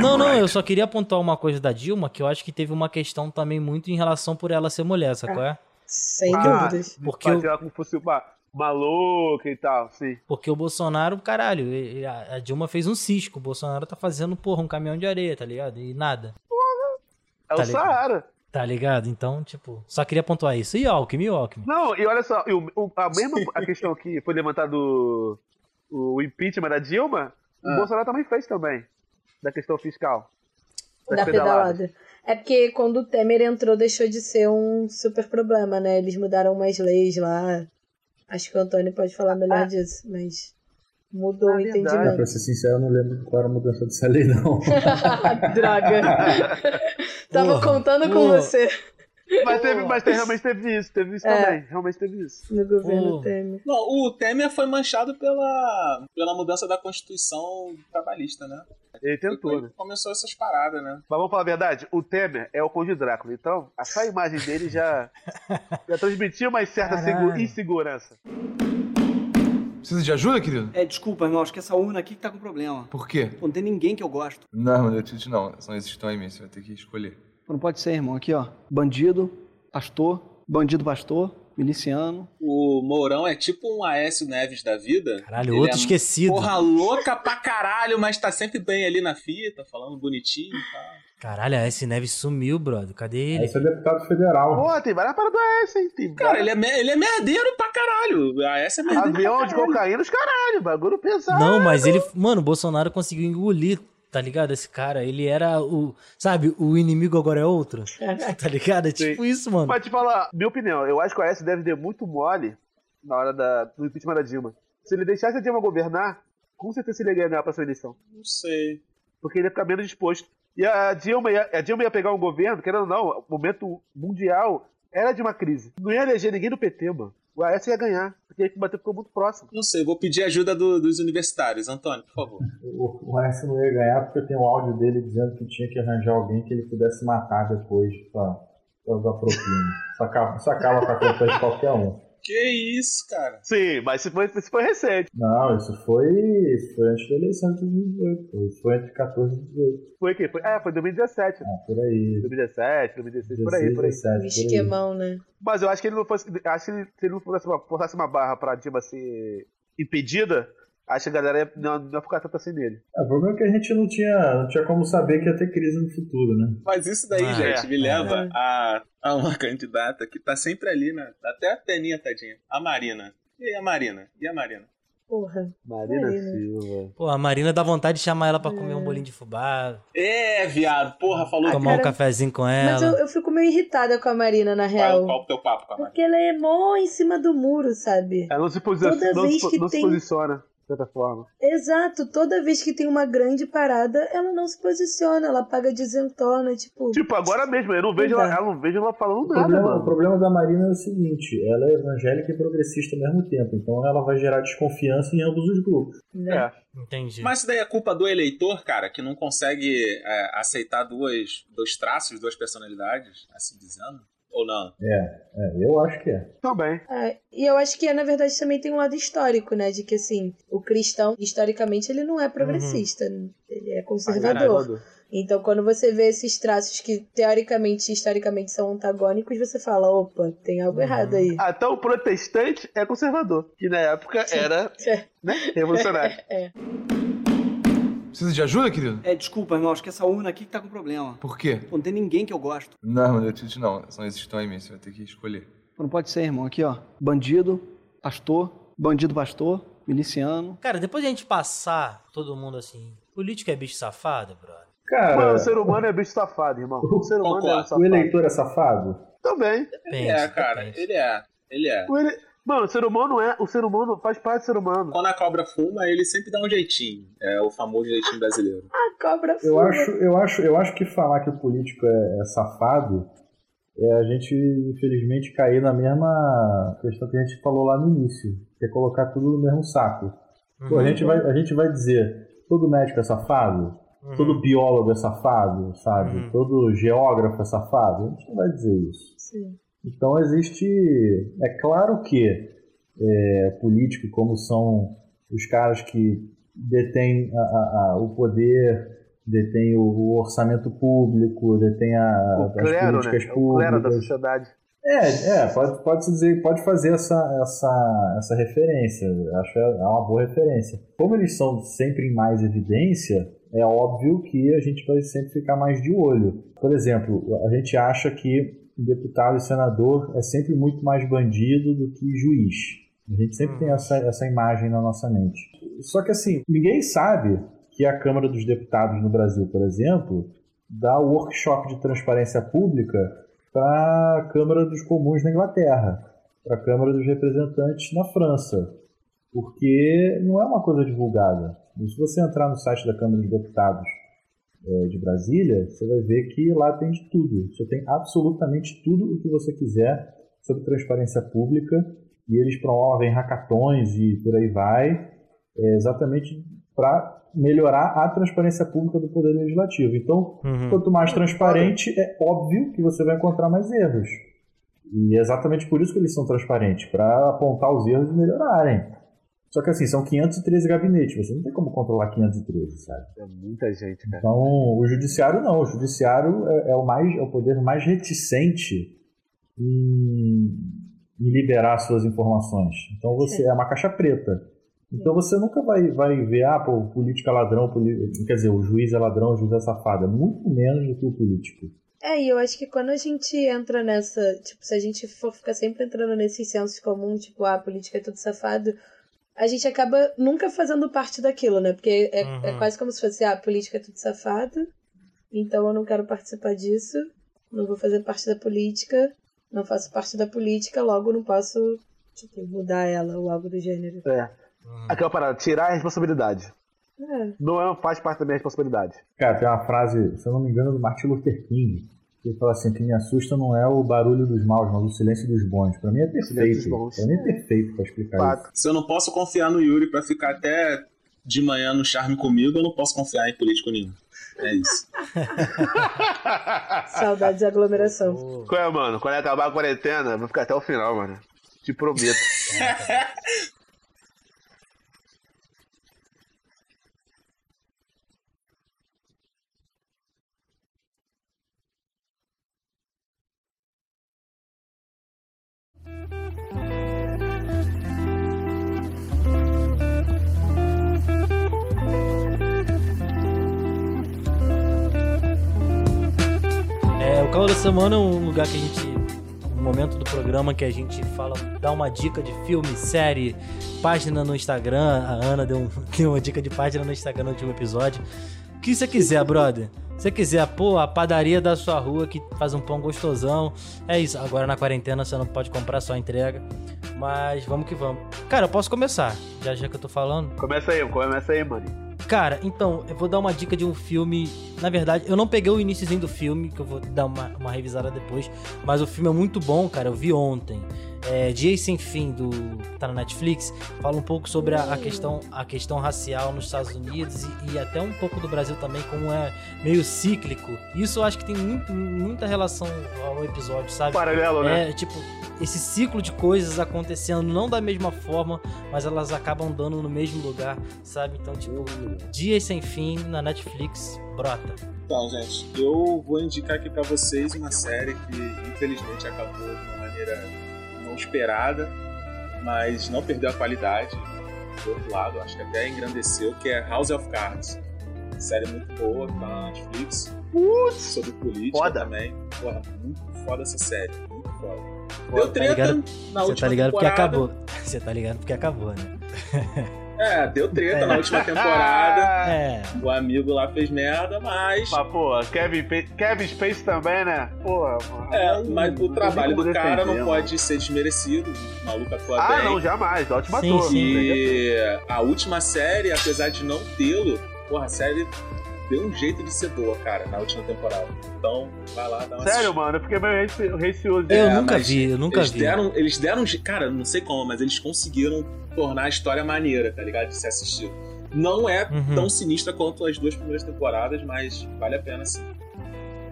Não, eu só queria apontar uma coisa da Dilma, que eu acho que teve uma questão também muito em relação por ela ser mulher, sacou? Sem dúvidas. Porque ela como fosse uma maluca e tal, sim. Porque o Bolsonaro, caralho, a Dilma fez um cisco. O Bolsonaro tá fazendo, porra, um caminhão de areia, tá ligado? E nada. Porra, tá o Saara. Tá ligado? Então, tipo, só queria pontuar isso. E Alckmin. Não, e olha só, a questão que foi levantada o impeachment da Dilma, o Bolsonaro também fez também, da questão fiscal. Da pedalada. É porque quando o Temer entrou, deixou de ser um super problema, né? Eles mudaram umas leis lá. Acho que o Antônio pode falar melhor disso, mas... Mudou o entendimento. Pra ser sincero, eu não lembro qual era a mudança dessa lei, não. Droga. Tava contando com você. Mas realmente teve isso. No governo Temer. Não, o Temer foi manchado pela mudança da Constituição trabalhista, né? Ele tentou. Ele começou essas paradas, né? Mas vamos falar a verdade, o Temer é o Conde Drácula, então só a imagem dele já transmitia uma certa insegurança. Precisa de ajuda, querido? Desculpa, irmão. Acho que essa urna aqui que tá com problema. Por quê? Pô, não tem ninguém que eu gosto. Não, eu te não. São esses que estão aí mesmo. Você vai ter que escolher. Pô, não pode ser, irmão. Aqui, ó. Bandido, pastor, miliciano. O Mourão é tipo um Aécio Neves da vida. Caralho, ele outro esquecido. Porra louca pra caralho, mas tá sempre bem ali na fita, falando bonitinho e tal. Caralho, Aécio Neves sumiu, brother. Cadê ele? Aécio é deputado federal. Pô, tem várias paradas do Aécio, hein? Cara, ele é merdeiro pra caralho. Aécio é merdeiro. Avião de cocaína, os caralho. Bagulho pesado. Não, mas ele... Mano, o Bolsonaro conseguiu engolir, tá ligado? Esse cara, ele era o... Sabe, o inimigo agora é outro. Tá ligado? É tipo isso, mano. Mas te falar, minha opinião, eu acho que o Aécio deve ter muito mole na hora do impeachment da Dilma. Se ele deixasse a Dilma governar, com certeza ele ia ganhar pra sua eleição. Não sei. Porque ele ia ficar menos disposto. E a Dilma ia pegar um governo, querendo ou não, o momento mundial era de uma crise. Não ia eleger ninguém do PT, mano. O Aécio ia ganhar, porque ele ficou muito próximo. Não sei, vou pedir ajuda dos universitários. Antônio, por favor. O Aécio não ia ganhar porque tem um áudio dele dizendo que tinha que arranjar alguém que ele pudesse matar depois pra dar propina. Sacava com a culpa de qualquer um. Que isso, cara? Sim, mas isso foi recente. Não, isso foi antes da eleição de 2018. Isso foi entre 14 e 18. Foi o quê? Foi 2017. Ah, por aí. 2017, 2016, 16, por aí. 17, um esquemão, né? Mas eu acho que ele não fosse. Acho que se ele não forçasse uma barra pra Dilma ser impedida, acho que a galera não ia ficar tanto assim nele. É, o problema é que a gente não tinha como saber que ia ter crise no futuro, né? Mas isso daí, gente, me leva a uma candidata que tá sempre ali, né? Até a Teninha, tadinha. A Marina. E a Marina? Porra. Marina Silva. Pô, a Marina dá vontade de chamar ela pra comer um bolinho de fubá. É, viado. Porra, falou. Tomar um cafezinho com ela. Mas eu fico meio irritada com a Marina, na real. Qual o teu papo com a Marina? Porque ela é mó em cima do muro, sabe? Ela não se posiciona. Se posiciona. Plataforma. Exato, toda vez que tem uma grande parada, ela não se posiciona, ela paga de isentona, tipo agora mesmo, eu não vejo ela falando nada, mano. O problema da Marina é o seguinte, ela é evangélica e progressista ao mesmo tempo, então ela vai gerar desconfiança em ambos os grupos. Né? É, entendi. Mas isso daí é culpa do eleitor, cara, que não consegue aceitar dois traços, duas personalidades, assim dizendo. Ou não? Eu acho que é. Também. E eu acho que, na verdade, também tem um lado histórico, né? De que, assim, o cristão, historicamente, ele não é progressista. Uhum. Ele é conservador. Então, quando você vê esses traços que, teoricamente e historicamente, são antagônicos, você fala, opa, tem algo errado aí. Até o protestante é conservador. Que, na época, era né, revolucionário. Precisa de ajuda, querido? Desculpa, irmão. Acho que essa urna aqui que tá com problema. Por quê? Pô, não tem ninguém que eu gosto. Não, eu te não. São esses que estão aí mesmo. Você vai ter que escolher. Pô, não pode ser, irmão. Aqui, ó. Bandido, pastor, miliciano. Cara, depois de a gente passar todo mundo assim... Político é bicho safado, brother? Cara... Mano, o ser humano é bicho safado, irmão. O ser humano é safado. O eleitor é safado? Também. Ele é, cara. Depende. Ele é. Mano, o ser humano faz parte do ser humano. Quando a cobra fuma, ele sempre dá um jeitinho. É o famoso jeitinho brasileiro. A cobra fuma. Eu acho que falar que o político é safado é a gente, infelizmente, cair na mesma questão que a gente falou lá no início. Que é colocar tudo no mesmo saco. Pô, a gente vai dizer, todo médico é safado, todo biólogo é safado, sabe? Todo geógrafo é safado. A gente não vai dizer isso. Sim. Então existe, é claro que político, como são os caras que detêm o poder, detêm o orçamento público, detêm as políticas públicas. O clero da sociedade. Pode fazer essa referência, acho que é uma boa referência. Como eles são sempre em mais evidência, é óbvio que a gente vai sempre ficar mais de olho. Por exemplo, a gente acha que deputado e senador é sempre muito mais bandido do que juiz. A gente sempre tem essa imagem na nossa mente. Só que assim, ninguém sabe que a Câmara dos Deputados no Brasil, por exemplo, dá o workshop de transparência pública para a Câmara dos Comuns na Inglaterra, para a Câmara dos Representantes na França, porque não é uma coisa divulgada. E se você entrar no site da Câmara dos Deputados de Brasília, você vai ver que lá tem de tudo. Você tem absolutamente tudo o que você quiser sobre transparência pública e eles promovem hackathons e por aí vai, exatamente para melhorar a transparência pública do Poder Legislativo. Então, quanto mais transparente, é óbvio que você vai encontrar mais erros. E é exatamente por isso que eles são transparentes, para apontar os erros e melhorarem. Só que assim, são 513 gabinetes, você não tem como controlar 513, sabe? É muita gente, cara. Então, o judiciário não. O judiciário é o poder mais reticente em liberar suas informações. Então, você é uma caixa preta. Então, você nunca vai ver, o político é ladrão, quer dizer, o juiz é ladrão, o juiz é safado. É muito menos do que o político. E eu acho que quando a gente entra nessa, se a gente for ficar sempre entrando nesses sensos comuns, a política é tudo safado... A gente acaba nunca fazendo parte daquilo, né? Porque é quase como se fosse, a política é tudo safado, então eu não quero participar disso, não vou fazer parte da política, não faço parte da política, logo não posso, mudar ela ou algo do gênero. Aquela parada, tirar a responsabilidade. Não faz parte da minha responsabilidade. Cara, tem uma frase, se eu não me engano, do Martin Luther King, que ele fala assim, que me assusta não é o barulho dos maus, mas o silêncio dos bons. Pra mim é perfeito. Pra mim é perfeito pra explicar isso. Se eu não posso confiar no Yuri pra ficar até de manhã no charme comigo, eu não posso confiar em político nenhum. É isso. Saudades de aglomeração. Qual é, mano? Quando acabar a quarentena, eu vou ficar até o final, mano. Te prometo. O Calor da Semana é um lugar que a gente... um momento do programa que a gente fala, dá uma dica de filme, série, página no Instagram. A Ana deu uma dica de página no Instagram no último episódio. O que você quiser, brother. Se você quiser, pô, a padaria da sua rua que faz um pão gostosão. É isso. Agora na quarentena você não pode comprar, só entrega. Mas vamos que vamos. Cara, eu posso começar, já que eu tô falando. Começa aí, mano. Cara, então, eu vou dar uma dica de um filme... Na verdade, eu não peguei o iniciozinho do filme, que eu vou dar uma revisada depois. Mas o filme é muito bom, cara. Eu vi ontem. Dias Sem Fim, tá na Netflix. Fala um pouco sobre a questão racial nos Estados Unidos e até um pouco do Brasil também, como é meio cíclico. Isso eu acho que tem muita relação ao episódio, sabe? Paralelo, né? Tipo... esse ciclo de coisas acontecendo não da mesma forma, mas elas acabam dando no mesmo lugar, sabe? Então, tipo, Dias Sem Fim na Netflix, brota. Então, gente, eu vou indicar aqui pra vocês uma série que, infelizmente, acabou de uma maneira não esperada, mas não perdeu a qualidade. Do outro lado, acho que até engrandeceu, que é House of Cards. Série muito boa, tá na Netflix. Sobre política foda. Também. Porra, muito foda essa série, muito foda. Deu treta na última temporada. Você tá ligado porque acabou. Você tá ligado porque acabou, né? Deu treta na última temporada. O amigo lá fez merda, mas... Mas, pô, Kevin Space também, né? Porra, mano. Mas o trabalho do cara não pode ser desmerecido. O maluco atua bem. Não, jamais. Ótimo ator. E a última série, apesar de não tê-lo, porra, a série... deu um jeito de ser boa, cara, na última temporada. Então, vai lá, dá uma sério, assistida. Mano, eu fiquei meio receoso. Eu nunca vi. Eles deram... Cara, não sei como, mas eles conseguiram tornar a história maneira, tá ligado? De ser assistido. Não é tão sinistra quanto as duas primeiras temporadas, mas vale a pena, sim.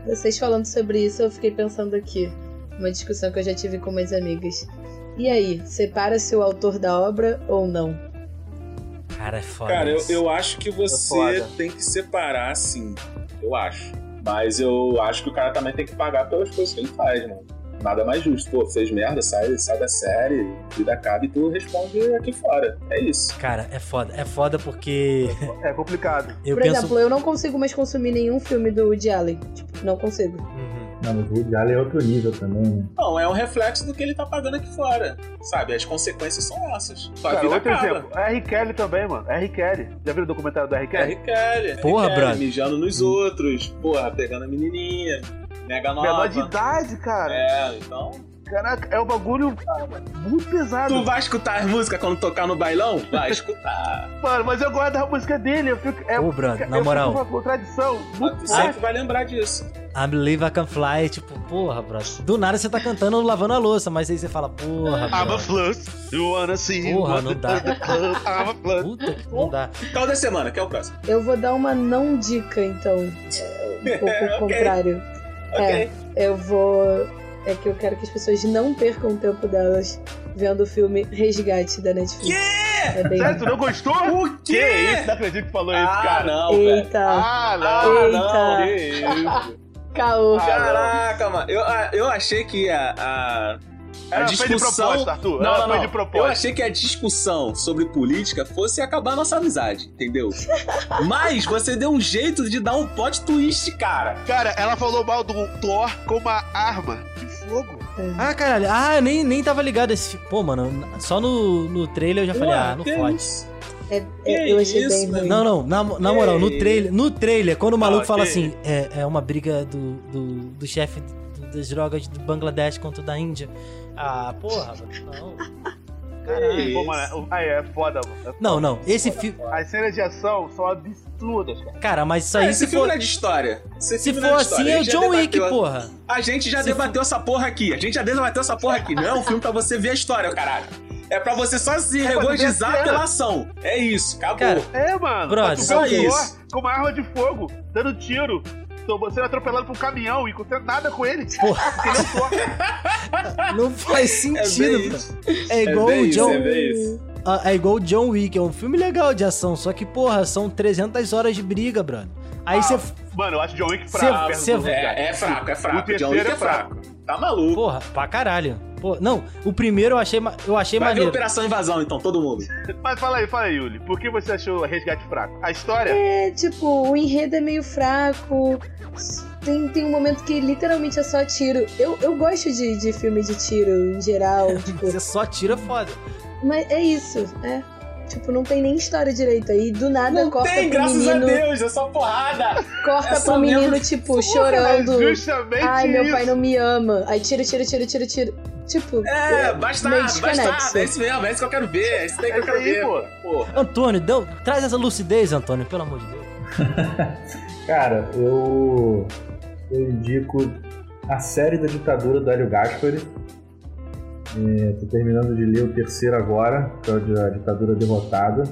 Vocês falando sobre isso, eu fiquei pensando aqui. Uma discussão que eu já tive com minhas amigas. E aí, separa-se o autor da obra ou não? Cara, é foda. Cara, eu acho que você tem que separar, sim. Eu acho. Mas eu acho que o cara também tem que pagar pelas coisas que ele faz, mano. Nada mais justo. Pô, fez merda, sai da série, vida acaba e tu responde aqui fora. É isso. Cara, é foda. É foda porque... É complicado. Por exemplo, eu não consigo mais consumir nenhum filme do Woody Allen. Tipo, não consigo. Não, o Woody Allen é outro nível também, né? Não, é um reflexo do que ele tá pagando aqui fora, sabe? As consequências são essas. Cara, outro exemplo, R. Kelly também, mano. R. Kelly. Já viu o documentário do R. Kelly? R. Kelly. Porra, brother. Mijando nos outros. Porra, pegando a menininha. Mega nova. Menor de idade, cara. Então... Caraca, é um bagulho muito pesado. Tu vai escutar as músicas quando tocar no bailão? Vai escutar. Mano, mas eu guardo a música dele. Eu fico... Ô, brother, na moral. É uma contradição. Tu sempre vai lembrar disso. I Believe I Can Fly, tipo, porra, brother. Do nada você tá cantando lavando a louça, mas aí você fala, porra, brother. I'm a fluss, you wanna see. Porra, não dá. I'm a fluss. Puta, não dá. Qual da semana? Que é o próximo? Eu vou dar uma não dica, então. Um pouco okay. Contrário. Okay. Eu vou... É que eu quero que as pessoas não percam o tempo delas vendo o filme Resgate da Netflix. Que? Tu não gostou? O quê? Que isso? Não acredito que falou isso, cara. Não, eita. Velho. Não. Caô. Caraca, mano. Eu achei que a discussão... Foi de propósito, Arthur. Não. Foi de propósito. Eu achei que a discussão sobre política fosse acabar a nossa amizade, entendeu? Mas você deu um jeito de dar um plot twist, cara. Cara, ela falou mal do Thor com uma arma de fogo. Ah, caralho. Ah, eu nem tava ligado esse... Pô, mano, só no trailer eu já falei, não pode. Eu achei isso, bem ruim. Na moral, no trailer, quando o maluco fala assim, é uma briga do chefe das drogas do Bangladesh contra o da Índia. Ah, porra, não. Caralho, pô, mano. Aí é foda, mano. É foda. Não. Esse filme. As cenas de ação são absurdas, cara. Cara, mas isso aí. Esse filme não é de história. Se for assim, é o John Wick, porra. A gente já debateu essa porra aqui. Não é um filme pra você ver a história, caralho. É pra você só se regozijar pela ação. É isso, acabou. Cara, mano. Brother, só isso. Com uma arma de fogo, dando tiro. tomou sendo atropelado por um caminhão e acontecendo nada com ele. Não faz sentido. É igual o John Wick, é um filme legal de ação, só que, porra, são 300 horas de briga, brother. Aí você... Mano, eu acho John Wick fraco. É fraco. O John Wick é fraco. Tá maluco. Porra, pra caralho. Porra, não, o primeiro eu achei vai maneiro. Vai ver Operação Invasão, então, todo mundo. Mas fala aí, Yuli. Por que você achou Resgate fraco? A história? É, tipo, o enredo é meio fraco. Tem um momento que literalmente é só tiro. Eu gosto de filme de tiro, em geral. Tipo... Você só tira foda. Mas é isso, é. Tipo, não tem nem história direito aí. Do nada não corta tem, pro menino. Graças a Deus, é só porrada. Corta pro menino, tipo, chorando. Justamente ai, meu pai não me ama. Aí tiro. Tipo, é, bastante. É isso mesmo, é isso que eu quero ver. É isso daí que eu quero ver. Pô. Antônio, traz essa lucidez, Antônio, pelo amor de Deus. Cara, eu indico a série da ditadura do Elio Gaspari. Tô terminando de ler o terceiro agora, que é o de A Ditadura Derrotada,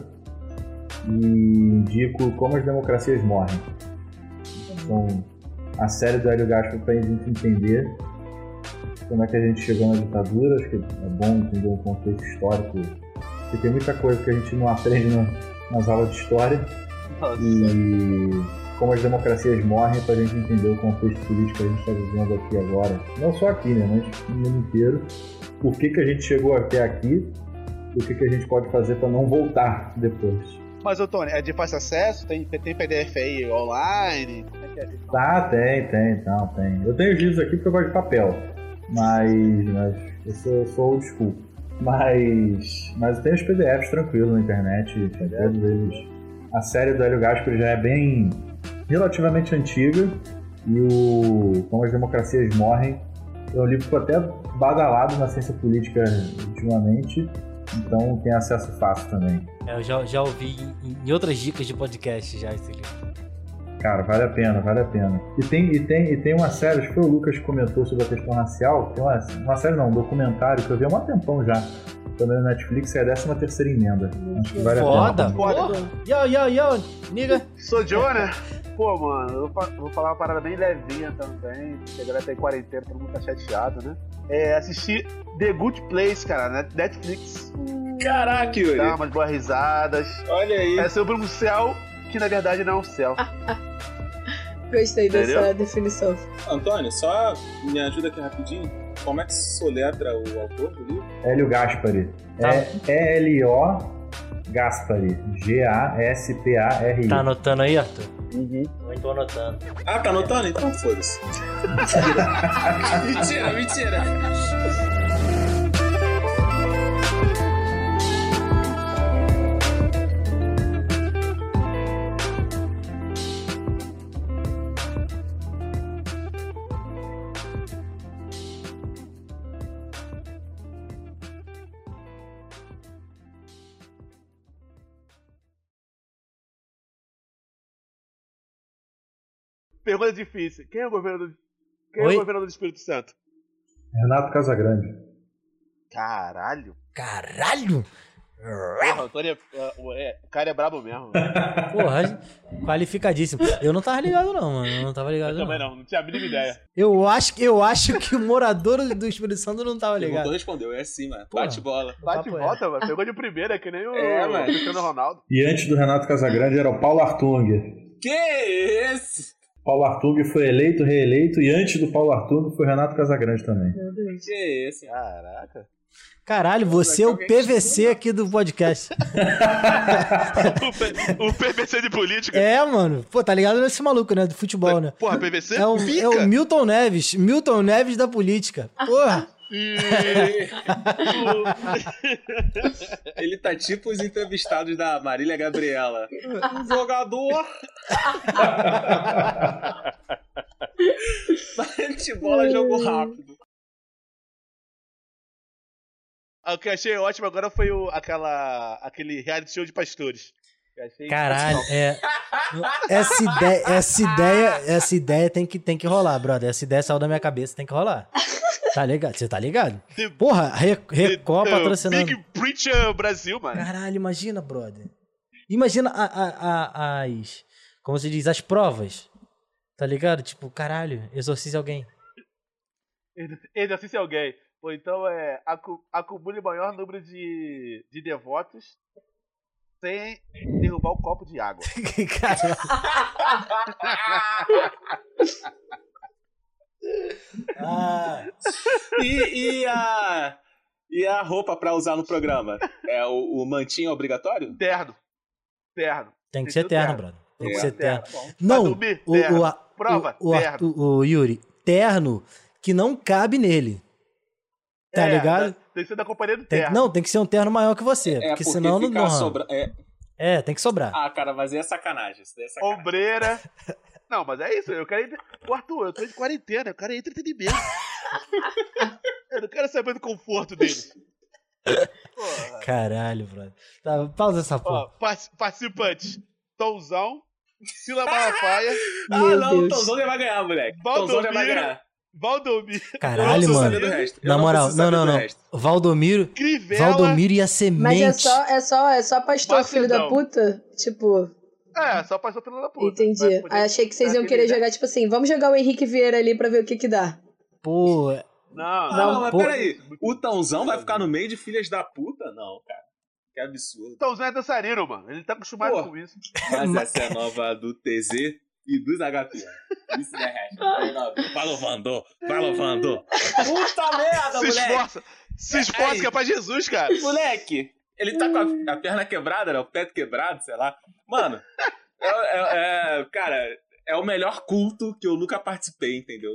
e indico Como as Democracias Morrem. Então, a série do Hélio Gaspar para a gente entender como é que a gente chegou na ditadura. Acho que é bom entender um contexto histórico, porque tem muita coisa que a gente não aprende nas aulas de história. E... Como as democracias morrem, para a gente entender o contexto político que a gente está vivendo aqui agora. Não só aqui, né? Mas no mundo inteiro. Por que a gente chegou até aqui? E o que a gente pode fazer para não voltar depois? Mas, Antônio, é de fácil acesso? Tem PDF aí online? Como é que é? Tá, tem. Eu tenho os livros aqui porque eu gosto de papel. Mas eu sou old school. Mas eu tenho os PDFs tranquilos na internet. Todos eles. A série do Hélio Gaspari já é bem... relativamente antiga, e o Como as Democracias Morrem é um livro que até badalado na ciência política ultimamente, então tem acesso fácil também. Eu já ouvi em outras dicas de podcast já esse livro. Cara, vale a pena. E tem uma série, acho que foi o Lucas que comentou sobre a questão racial, tem uma série não, um documentário que eu vi há um tempão já, também na Netflix, é a 13ª emenda. Acho que vale a pena. Foda! Yo, nigga! Sou Joe, né? Pô, mano, eu vou falar uma parada bem levinha também, porque a galera tá em quarentena, todo mundo tá chateado, né? É assistir The Good Place, cara, na Netflix. Caraca, Yuri! Dá umas boas risadas. Olha aí! É sobre um céu que, na verdade, não é um céu. Gostei dessa definição. Antônio, só me ajuda aqui rapidinho. Como é que se soletra o autor do livro? Hélio Gaspari. É Elio Gaspari. G-A-S-P-A-R-I. Tá anotando aí, Arthur? Uhum. Eu tô anotando. Ah, tá anotando? Então foda-se. Mentira. Pergunta difícil. Quem é o governador? Quem é o governador do Espírito Santo? Renato Casagrande. Caralho? Porra, o cara é brabo mesmo. Porra, qualificadíssimo. Eu não tava ligado não, mano. Eu também não tinha a mínima ideia. Eu acho que o morador do Espírito Santo não tava ligado. Não respondeu, é sim, mano. Porra. Bate bola, mano. Pegou de primeira, que nem o Cristiano Ronaldo. E antes do Renato Casagrande era o Paulo Hartung. Que esse? Paulo Hartung foi eleito, reeleito, e antes do Paulo Hartung foi Renato Casagrande também. Meu Deus, que é esse? Caraca. Caralho, você é o PVC aqui do podcast. O PVC de política. É, mano. Pô, tá ligado nesse maluco, né? Do futebol, né? Porra, PVC? É o Milton Neves. Milton Neves da política. Porra. Ele tá tipo os entrevistados da Marília Gabriela. Um jogador. Bate-bola, jogou rápido. O que eu achei ótimo agora foi aquele reality show de pastores. Caralho, é. Essa ideia tem que rolar, brother. Essa ideia saiu da minha cabeça, tem que rolar. Tá ligado? Você tá ligado? Porra, Record patrocinando. Big Preacher Brasil, mano. Caralho, imagina, brother. Imagina as... Como se diz? As provas. Tá ligado? Tipo, caralho, exorcize alguém. Exorcize alguém. Ou então é acumule o maior número de devotos sem derrubar um copo de água. Caralho. Ah, e a roupa pra usar no programa? É o mantinho obrigatório? Terno. Terno. Tem que ser terno, brother. Tem que ser terno. Não, o Yuri, terno que não cabe nele. Tá ligado? Tem que ser da companhia do terno. Não, tem que ser um terno maior que você. Porque senão não. Tem que sobrar. Ah, cara, mas é sacanagem. Isso daí é sacanagem. Ombreira. Não, mas é isso. Eu quero... Arthur, eu tô de quarentena. Eu quero entretenimento. Eu não quero saber do conforto dele. Porra. Caralho, brother. Tá, pausa essa porra. Participantes. Tonzão. Sila Malafaia. O Tonzão já vai ganhar, moleque. Tonzão já vai ganhar. Valdomiro. Caralho, mano. Na moral, não. Valdomiro. Valdomiro ia ser mente. Mas é só pastor filho da puta? Tipo... É, só pastor filho da puta. Entendi. Poder... Achei que vocês iam querer jogar, tipo assim, vamos jogar o Henrique Vieira ali pra ver o que dá. Pô... Não, mas peraí. O Tãozão vai ficar no meio de filhas da puta? Não, cara. Que absurdo. O Tãozão é dançarino, mano. Ele tá acostumado com isso. Mas essa é a nova do TZ... E dos HP. Isso é resto. Valou, Vandô. Puta merda, moleque. Se esforça que é pra Jesus, cara. Moleque, ele tá com a perna quebrada, né? O pé quebrado, sei lá. Mano, cara, é o melhor culto que eu nunca participei, entendeu?